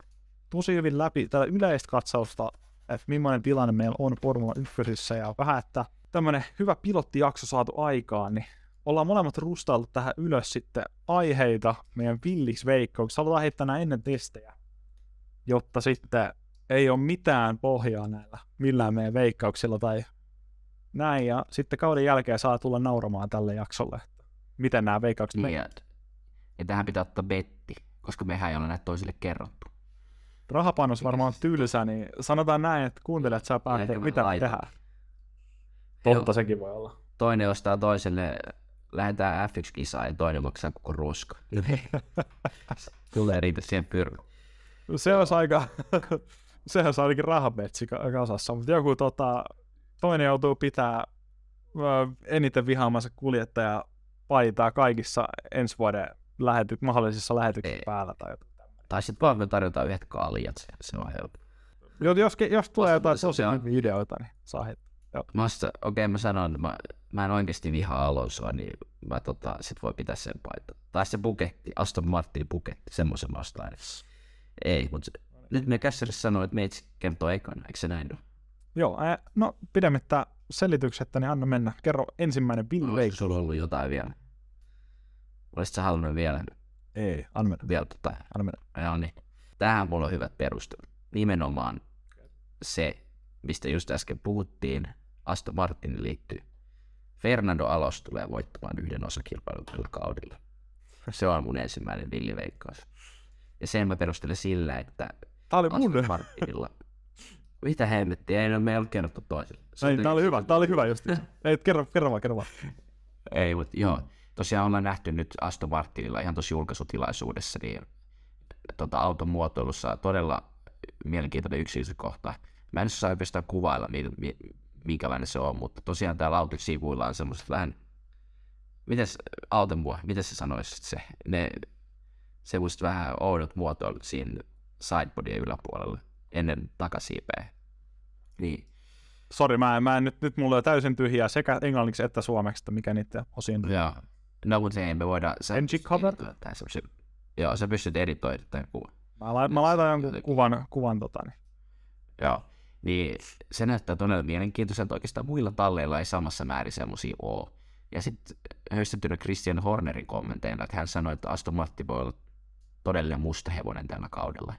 Tosi hyvin läpi tätä yleistä katsausta, että millainen tilanne meillä on Formula yhdessä ja vähän, että tämmöinen hyvä pilottijakso saatu aikaan, niin ollaan molemmat rustailtu tähän ylös sitten aiheita meidän villiksi veikkauksessa. Halutaan heittää nämä ennen testejä, jotta sitten ei ole mitään pohjaa näillä millään meidän veikkauksilla tai näin. Ja sitten kauden jälkeen saa tulla nauramaan tälle jaksolle, että miten nämä veikkaukset menevät. Ja tähän pitää ottaa betti, koska mehän ei ole näitä toisille kerrottu. Rahapanos varmaan tylsä, niin sanotaan näin, että kuuntelijat saa päättää, mitä tehdään. Totta, joo, sekin voi olla. Toinen ostaa toiselle, lähdetään F yksi -kisaan ja toinen maksaa koko ruska. Tulee riitä siihen pyrkään. Se olisi aika, se olisi ainakin rahametsi kasassa, mutta joku tota, toinen joutuu pitää eniten vihaamansa kuljettaja paitaa kaikissa ensi vuoden lähety, mahdollisissa lähetyksissä päällä tai jotain. Tai sitten vaan kun tarjotaan yhdet kaljat, se, se on helppo. Joo, jos, jos tulee jotain ideoita, niin saa heti. Mä okei okay, mä sanon, mä, mä en oikeesti vihaa Alonsoa, niin mä tota, sit voi pitää sen paitaa. Tai se buketti, Aston Martin buketti, semmoisen mä ostan aina. Ei, mutta nyt me kässärissä sanoo, että meitsi kertoo ekana, eikö se näin ole? Joo, ää, no pidemmittä selityksettä, niin anna mennä. Kerro ensimmäinen Bill Veikko. Sulla ollut jotain vielä? Olisit sä halunnut vielä? Ei, anna mennä. Vielä tota. Anna mennä. Joo niin. Tähän mulla on hyvät perustelut. Nimenomaan se, mistä just äsken puhuttiin, Aston Martin liittyy. Fernando Alonso tulee voittamaan yhden osakilpailun tällä kaudella. Se on mun ensimmäinen villiveikkaus. Ja sen mä perustelen sillä, että Aston Martinilla... Mitä hemmettiä? Ei ne ole meillä kerrottu toiselle. Ei, tää oli hyvä, tää oli hyvä just. Ei, kerro, kerro vaan, kerro vaan. Ei, mutta joo. Tosiaan ollaan nähty nyt Aston Martinilla ihan tossa julkaisutilaisuudessa, niin tota, auton muotoilussa todella mielenkiintoinen yksityiskohta. Mä en saa oikeastaan kuvailla, minkälainen se on, mutta tosiaan täällä auton sivuilla on semmoiset vähän... Mites autonmua, miten sä sanoisit se? Ne semmoiset vähän oudot muotoilut siinä sidebodien yläpuolella ennen takasiipeä. Niin. Sori, mä, mä en, nyt, nyt mulla on täysin tyhjää sekä englanniksi että suomeksi, että mikä niitä osin... Joo, no mutta ei me voida... Engine cover? Joo, sä pystyt editoimaan tämän kuvan. Mä, la- mä laitan jonkun kuvan, kuvan tota niin. Joo, niin se näyttää todella mielenkiintoiselta, oikeastaan muilla talleilla ei samassa määrin semmosia ole. Ja sitten höystettynä Christian Hornerin kommenteilla, että hän sanoi, että Aston Martin voi olla todella musta hevonen tällä kaudella.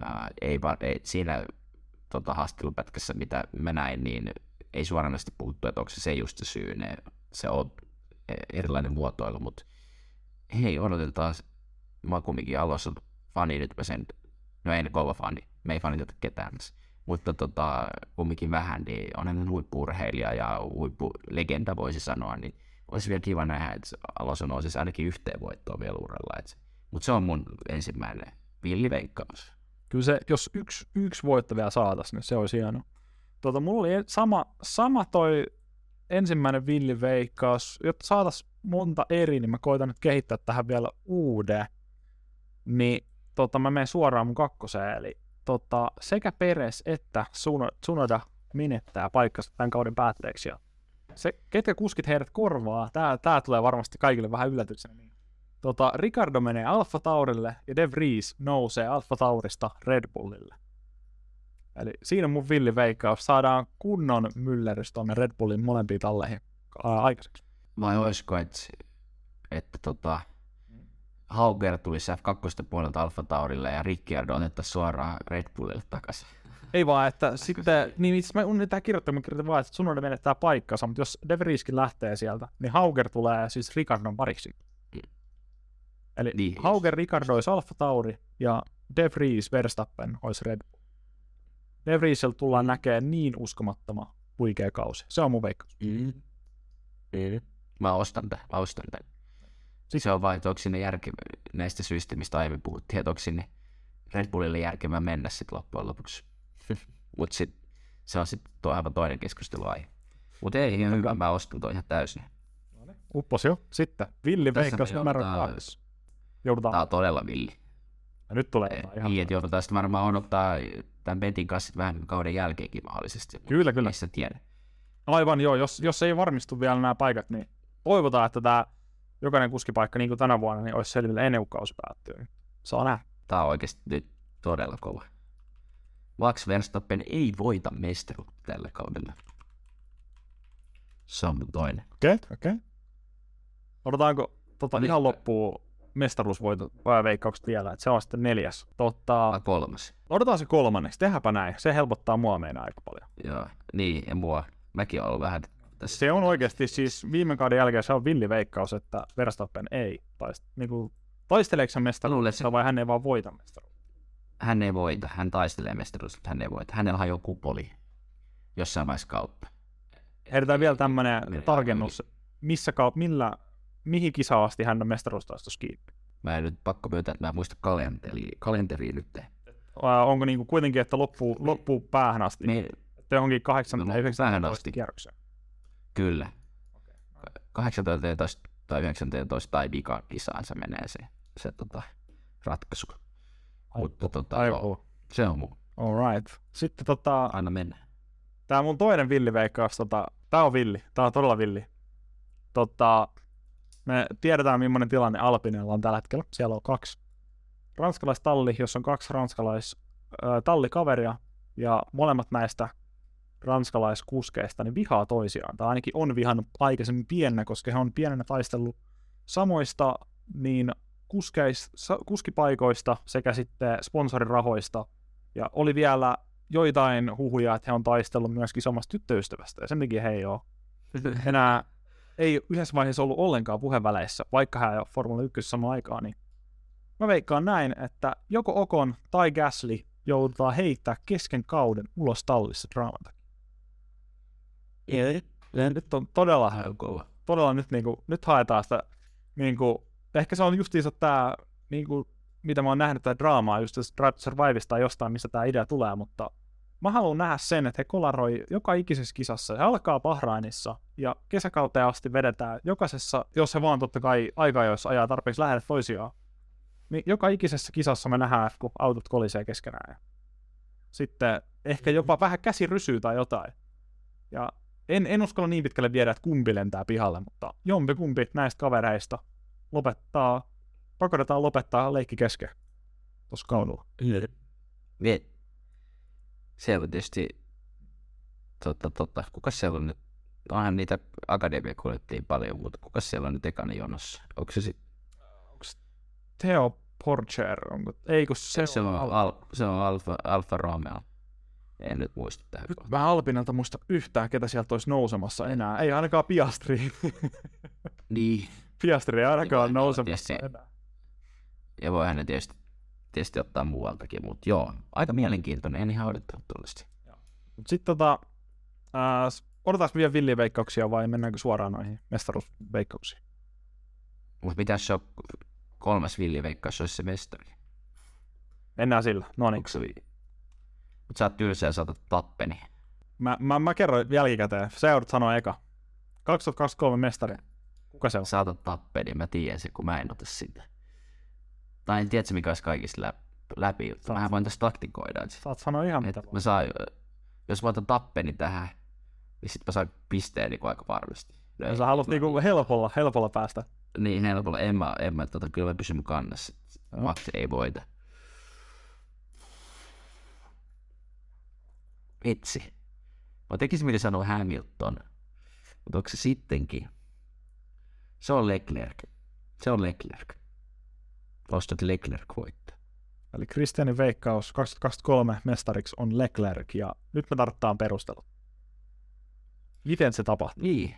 Ää, ei, ei siinä tota, haastattelupätkässä, mitä mä näin, niin ei suoranaisesti puhuttu, että onko se just se syy, ne, se on erilainen muotoilu, mutta hei, odotetaan, mä oon kumminkin alussa fani, nyt mä sen, no ei ne kova fani, me ei faniteta ketään, mutta tota, kumminkin vähän, niin on hänen huippu-urheilija ja huippulegenda voisi sanoa, niin olisi vielä kiva nähdä, että Alonso nousisi ainakin yhteen voittoon vielä uralla. Mutta se on mun ensimmäinen villiveikkaus. Kyllä se, jos yksi, yksi voitto vielä saataisiin, niin se olisi hienoa. Tuota, mulla oli sama, sama toi ensimmäinen villiveikkaus, jotta saataisiin monta eri, niin mä koitan nyt kehittää tähän vielä uuden, niin tota, mä menen suoraan mun kakkoseen, eli Tota, sekä Perez että Tsunoda menettää paikkansa tämän kauden päätteeksi. Ja se, ketkä kuskit heidät korvaa, tää, tää tulee varmasti kaikille vähän yllätyksenä. Tota, Ricardo menee Alfa Taurille ja De Vries nousee Alfa Taurista Red Bullille. Eli siinä on mun villiveikkaus. Saadaan kunnon myllerys tuonne Red Bullin molempiin talleihin aikaiseksi. Vai olisiko, että, että tota... Hauger tulisi F kaksi puolelta Alfa Taurille ja Ricciardo otettaisiin suoraan Red Bullille takaisin. Ei vaan, että sitten, niin itse asiassa mä unohdin kirjoittaa, mä kirjoitin vaan, että Tsunoda menettää paikkansa, mutta jos De Vrieskin lähtee sieltä, niin Hauger tulee siis Ricardon pariksi. Mm. Eli niin, Hauger, Ricardo olisi Alfa Tauri ja De Vries, Verstappen olisi Red Bull. De Vriesillä tullaan näkemään niin uskomattoma huikea kausi. Se on mun veikkaus. Mm. Mm. Mä ostan tämän, mä ostan tämän. Se on vain, että onko sinne järke... näistä syistä, mistä aiemmin puhuttiin, että onko sinne Red Bullille järkevää mennä sitten loppujen lopuksi. Mutta se on sitten tuo aivan toinen keskusteluaihe. Mutta ei, ihan hyvä, mä ostin tuon ihan täysin. Uppos jo. Sitten villi veikkaus numero kaksi. Joudutaan. Tää on todella villi. Ja nyt tulee ihan... Niin, että joudutaan sitten varmaan odottaa tämän Betin kanssa vähän kauden jälkeenkin mahdollisesti. Kyllä, kyllä. Missä tiedä. Aivan joo, jos, jos ei varmistu vielä nämä paikat, niin toivotaan, että tämä... Jokainen kuskipaikka, niin kuin tänä vuonna, niin olisi selvillä ennen kuin kausi päättyy. Saa nähdä. Tämä on oikeasti nyt todella kova. Max Verstappen ei voita mestaruutta tällä kaudella. Se on toinen. Okei, okay, okei. Okay. Odotetaanko tota, no, ihan niin... loppuun mestaruusvoitoveikkaukset vielä, että se on sitten neljäs. Totta... A, kolmas. Odotetaan se kolmanneksi, tehdäänpä näin. Se helpottaa mua meidän aika paljon. Joo, niin ja mua. Mäkin olen vähän... Se on oikeasti siis viime kauden jälkeen se on villiveikkaus, että Verstappen ei taist, niinku, taisteleeksi mestaruudesta vai hän ei vaan voita mestaruudesta? Hän ei voita, hän taistelee mestaruudesta, mutta hän ei voita. Hänellä hajoaa kupoli jossain vaiheessa kautta. Herätään vielä tämmöinen tarkennus, missä kautta, millä, mihin kisaa asti hän on mestaruustaistossa kiinni? Mä en nyt pakko myöntää, että mä en muista kalenteri, kalenteria nyt. Onko niinku kuitenkin, että loppuu, loppuu päähän asti? Me... Että onkin kahdeksantoista tai yhdeksäntoista kierrokseen? Kyllä. kahdeksantoista tai yhdeksäntoista tai vikaan kisaansa menee se, se tota, ratkaisu. Mutta tota, se on mun. All right. Sitten tota... Aina mennään. Tää mun toinen villiveikkaus, tota... Tää on villi. Tää on todella villi. Tota... Me tiedetään, millainen tilanne Alpinella on tällä hetkellä. Siellä on kaksi ranskalaistalli, jossa on kaksi ranskalaistallikaveria. Ja molemmat näistä ranskalaiskuskeista niin vihaa toisiaan. Tai ainakin on vihannut aikaisemmin pienenä, koska he on pienenä taistellut samoista niin kuskeis, kuskipaikoista sekä sitten sponsorirahoista. Ja oli vielä joitain huhuja, että he on taistellut myöskin samasta tyttöystävästä. Ja sen takia he ei ole enää... Ei yhdessä vaiheessa ollut ollenkaan puheväleissä, vaikka hän ei ole Formula yksi samaan aikaan, niin mä veikkaan näin, että joko Ocon tai Gasly joudutaan heittää kesken kauden ulos tallissa draaman takia. Nyt on todella helppoa. Todella nyt, niin kuin, nyt haetaan sitä, niin kuin, ehkä se on justiinsa tämä, niin kuin, mitä mä oon nähnyt tätä draamaa, just Drive to Survivesta tai jostain, mistä tämä idea tulee, mutta mä haluan nähdä sen, että he kolaroi joka ikisessä kisassa. He alkaa Bahrainissa ja kesäkauteen asti vedetään jokaisessa, jos he vaan totta kai aikaa, jos ajaa tarpeeksi lähelle toisiaan. Niin joka ikisessä kisassa me nähdään, kun autot kolisee keskenään. Sitten ehkä jopa vähän käsi rysyy tai jotain. Ja en, en uskalla niin pitkälle viedä, että kumpi lentää pihalle, mutta jompikumpi näistä kavereista lopettaa, pakotetaan lopettaa leikki kesken tuossa kaudella. Viet. Se on tietysti, totta, totta, kuka siellä on nyt, onhan niitä akademia kuljettiin paljon, mutta kuka siellä on nyt ekana jonossa? Onko se sitten? Onko Theo Porcher? Onko... Ei, kun se, se on, on, al... se on Alfa, Alfa Romeo. En nyt muista tähän. Nyt mä Alpinelta muista yhtään, ketä sieltä olisi nousemassa enää. Ei ainakaan Piastri. Niin. Piastri ei ainakaan niin, nousemassa tietysti... enää. Ja voihan ne tietysti. Tietysti ottaa muualtakin, mutta joo, aika mielenkiintoinen, en ihan odottanut tuollaisesti. Sitten tota, äh, odotetaanko vielä villiveikkauksia vai mennäänkö suoraan noihin mestaruusveikkauksiin? Mutta mitäs se on, kolmas villiveikkaus olisi se mestari? Mennään sillä, no niin. Vi- mutta sä oot tylsä ja sä otat tappeni. Mä, mä, mä kerron jälkikäteen, sä joudut sanoa eka. kaksituhattakaksikymmentäkolme mestari, kuka se on? Sä otat tappeni, mä tiedän sen, kun mä en ota sitä. Tai en tiedä, mikä olisi kaikista läpi. Saat. Mähän voin tässä taktikoida. Saat sanoa ihan mitä mä saan, jos mä otan tappeni tähän, niin sit mä saan pisteen niin aika varmasti. No, no, sä haluat niinku helpolla, helpolla päästä. Niin, helpolla. En mä, en mä tota, kyllä mä pysyn mun kannassa. No. Maks ei voita. Vitsi. Mä tekisin mitä sanoo Hamilton. Mutta onko se sittenkin? Se on Leclerc. Se on Leclerc. Vastat Leclerc voittaa. Eli Kristianin veikkaus kaksituhattakaksikymmentäkolme mestariksi on Leclerc, ja nyt me tarvitaan perustelut. Miten se tapahtuu? Niin.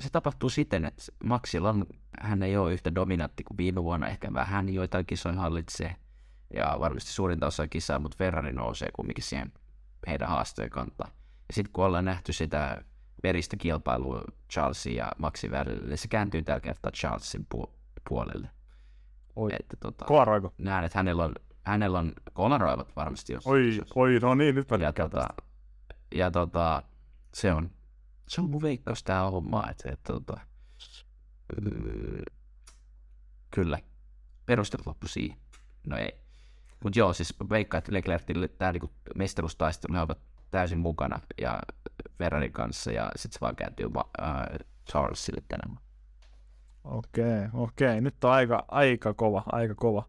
Se tapahtuu siten, että Maxilla hän ei ole yhtä dominantti kuin viime vuonna, ehkä vähän joitain kisoja hallitsee, ja varmasti suurinta osa kisaa, mutta Ferrari nousee kumminkin siihen heidän haasteen kantaa. Ja sitten kun ollaan nähty sitä veristä kilpailua Charlesin ja Maxin välillä, niin se kääntyy tällä kertaa Charlesin pu- puolelle. Oi, että, tota, kolaroiko? Näen, että hänellä on, hänellä on kolaroivat varmasti jos. Oi, jos. Oi, no niin, nyt mä ja, tota, ja tota, se on, se on mun veikkaus tää hommaa, että et, tota, kyllä, perustelut loppu siihen. No ei. Mut joo, siis veikkaan, että Leclercille tää niinku mestaruustaistelu, he ovat täysin mukana ja Ferrarin kanssa ja sit se vaan kääntyy uh, Charlesille tänään. Okei, okei. Nyt on aika, aika kova, aika kova.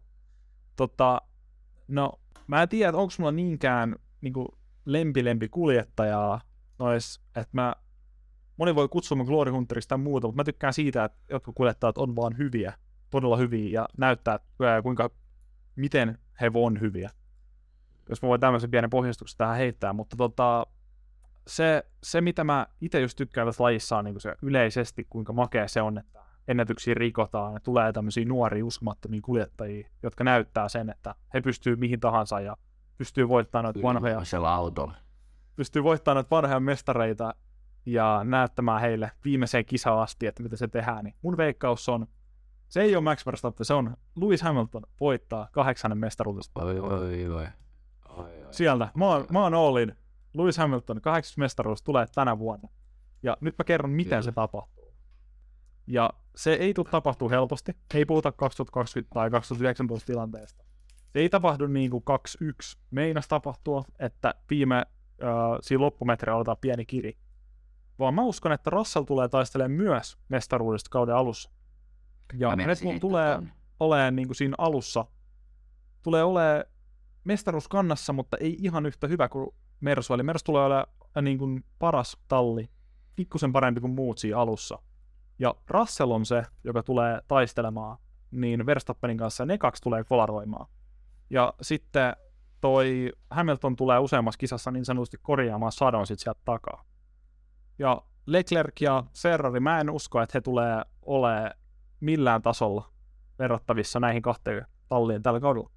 Tota, no, mä en tiedä, että onko mulla niinkään niinku lempi-lempi kuljettajaa nois, että mä, moni voi kutsua mun Glory Hunteriksi tai muuta, mutta mä tykkään siitä, että jotkut kuljettajat on vaan hyviä, todella hyviä, ja näyttää, kuinka, miten he on hyviä. Jos mä voin tämmöisen pienen pohjastuksen tähän heittää, mutta tota, se, se mitä mä itse just tykkään tässä lajissa on niinku se yleisesti, kuinka makea se on, että ennätyksiä rikotaan ja tulee tämmöisiä nuoria uskomattomia kuljettajia, jotka näyttää sen, että he pystyy mihin tahansa ja pystyy voittamaan noita vanhoja autolla. Pystyy voittamaan noita vanhoja mestareita ja näyttämään heille viimeiseen kisaan asti, että mitä se tehdään. Niin mun veikkaus on, se ei ole Max Verstappen, se on Lewis Hamilton voittaa kahdeksannen mestaruudesta. Oi, oi, oi. Sieltä, mä oon, mä oon Olin. Lewis Hamilton, kahdeksas mestaruus tulee tänä vuonna. Ja nyt mä kerron, miten se tapahtuu. Ja se ei tule tapahtua helposti. Ei puhuta kaksituhattakaksikymmentä tai kaksituhattayhdeksäntoista tilanteesta. Se ei tapahdu niin kuin kaksi yksi. Meinas tapahtua, että viime äh, siinä loppumetreillä aletaan pieni kiri. Vaan mä uskon, että Russell tulee taistelemaan myös mestaruudesta kauden alussa. Ja hänet tulee olemaan niin kuin siinä alussa. Tulee olemaan mestaruuskannassa, mutta ei ihan yhtä hyvä kuin Mersu. Eli Mersu tulee olemaan niin kuin paras talli, pikkusen parempi kuin muut siinä alussa. Ja Russell on se, joka tulee taistelemaan, niin Verstappenin kanssa ne kaksi tulee kolaroimaan. Ja sitten toi Hamilton tulee useammassa kisassa niin sanotusti korjaamaan sadon sit sieltä takaa. Ja Leclerc ja Ferrari, mä en usko, että he tulee olemaan millään tasolla verrattavissa näihin kahteen talliin tällä kaudella.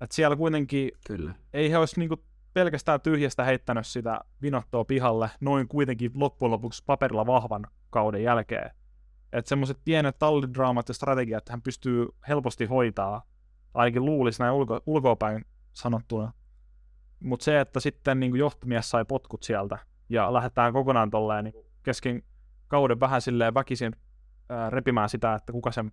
Että siellä kuitenkin Kyllä. ei he olisi niinku pelkästään tyhjästä heittänyt sitä vinottoa pihalle noin kuitenkin loppujen lopuksi paperilla vahvan kauden jälkeen. Että semmoiset pienet tallidraamat ja strategiat, että hän pystyy helposti hoitaa, ainakin luulisi näin ulko- ulkopäin sanottuna. Mutta se, että sitten niinku johtomies sai potkut sieltä ja lähdetään kokonaan tolleen niinku kesken kauden vähän silleen väkisin ää, repimään sitä, että kuka, sen,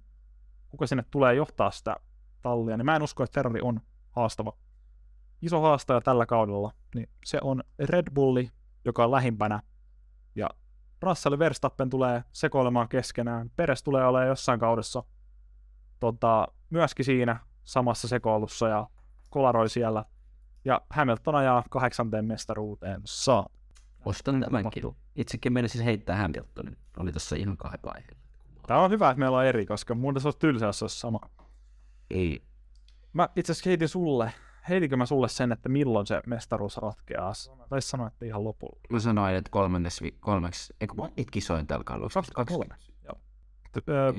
kuka sinne tulee johtaa sitä tallia, niin mä en usko, että Ferrari on haastava. Iso haastaja tällä kaudella, niin se on Red Bulli, joka on lähimpänä. Ja Russell Verstappen tulee sekoilemaan keskenään. Perez tulee olemaan jossain kaudessa tota, myöskin siinä samassa sekoilussa ja kolaroi siellä. Ja Hamilton ajaa kahdeksanteen mestaruuteen saa. Ostan tämänkin. Itsekin menisin heittää Hamiltonin. Oli tossa ihan kahdella aiheella. Tää on hyvä, että meillä on eri, koska muuten se olisi tylsää, jos se olisi sama. Ei. Mä itse asiassa heitin sulle. Heitikö mä sulle sen, että milloin se mestaruus ratkeaa? Taisi sanoa, että ihan lopulla. Mä sanoin, että kolmannes, kolmeksi, eikö mä et kisoin tällä kaudella? kaksikymmentäkolme. Joo.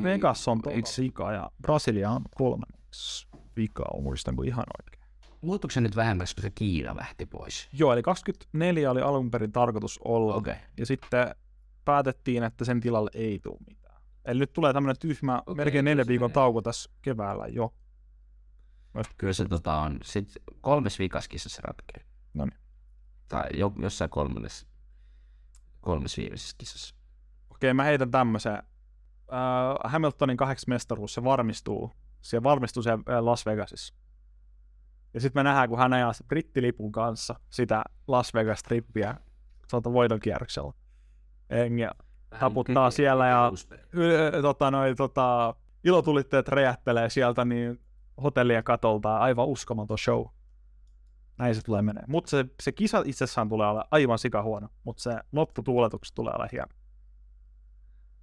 Vegas on yksi vika ja Brasilia on kolmanneksi vikaa, muistanko ihan oikein. Luottuiko se nyt vähemmäksi, kun se Kiina lähti pois? Joo, eli kaksikymmentäneljä oli alun perin tarkoitus olla. Okay. Ja sitten päätettiin, että sen tilalle ei tule mitään. Eli nyt tulee tämmönen tyhmä, okay, melkein neljä viikon tauko tässä keväällä jo. Kyllä se tota, on. Sitten kolmes viikas kisassa ratkeaa. No niin. Tai jo, jossain kolmannes, kolmes viimeisessä kisassa. Okei, mä heitän tämmöisen. Äh, Hamiltonin kahdeksi mestaruus, se varmistuu. Se varmistuu siellä Las Vegasissa. Ja sitten me nähdään, kun hän ajaa brittilipun kanssa sitä Las Vegas-trippiä tuolta voitonkierroksella. Ja taputtaa siellä ja yl, tota, noi, tota, ilotulitteet räjähtelee sieltä, niin hotellia katoltaan, aivan uskomaton show. Näin se tulee menee. Mutta se, se kisa itsessään tulee olla aivan sikahuono, mutta se lopputuuletukset tulee olla hieno.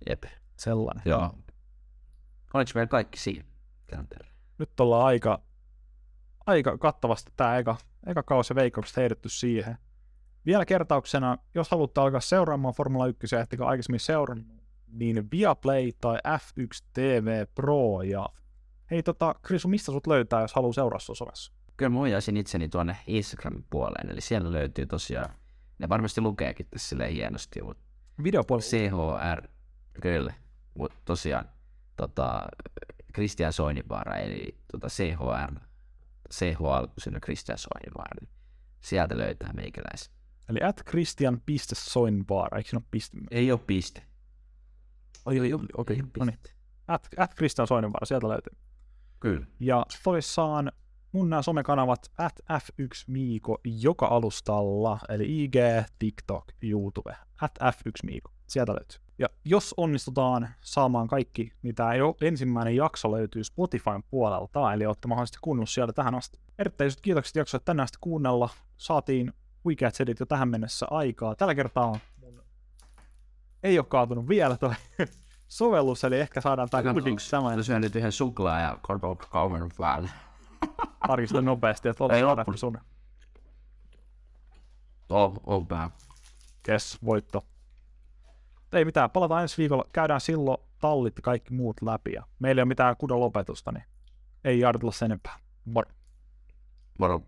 Jep. Sellainen. Joo. Oliko meillä kaikki siinä? Nyt ollaan aika, aika kattavasti tämä eka, eka kausi veikkaukset heitetty siihen. Vielä kertauksena, jos haluatte alkaa seuraamaan Formula yksi, ehtikö aikaisemmin seurannut, niin Viaplay tai F yksi T V Pro ja Hei tota, Krisu, mistä sut löytää, jos haluaa seuraa sua somessa? Kyllä mä ohjaisin itseni tuonne Instagramin puoleen, eli siellä löytyy tosiaan, ne varmasti lukeekin tässä silleen hienosti, mutta videopuolella C H R, kyllä, mutta tosiaan tota, Kristian Soinivaara, eli tota C H R, C H L, siinä on Kristian Soinivaara, sieltä löytää meikäläisen. Eli at Kristian.Soinivaara, eikö siinä ole piste? Ei ole piste. Oi, oi, oi, okei, okay, no niin. At, at Kristian Soinivaara, sieltä löytyy. Kyllä. Ja toissaan mun nämä somekanavat at F yksi Miiko joka alustalla, eli I G, TikTok, YouTube, at F yksi Miiko, sieltä löytyy. Ja jos onnistutaan saamaan kaikki, niin tää jo ensimmäinen jakso löytyy Spotifyn puolelta, eli ootte mahdollisesti kuunnellut sieltä tähän asti. Erittäiset kiitokset jaksoille tänään asti kuunnella, saatiin huikeat setit jo tähän mennessä aikaa. Tällä kertaa ei ole kaatunut vielä toi sovellus, eli ehkä saadaan tämä kuitenkin samoin. Mä syön nyt yhden suklaa ja korvan kauhean päälle. Tarkista nopeasti, että olet saadaan sun. Tuo on pää. Kes, voitto. Ei mitään, palataan ensi viikolla. Käydään silloin tallit ja kaikki muut läpi. Ja meillä ei ole mitään kudon lopetusta, niin ei jahdutella sen enempää. Moro. Moro.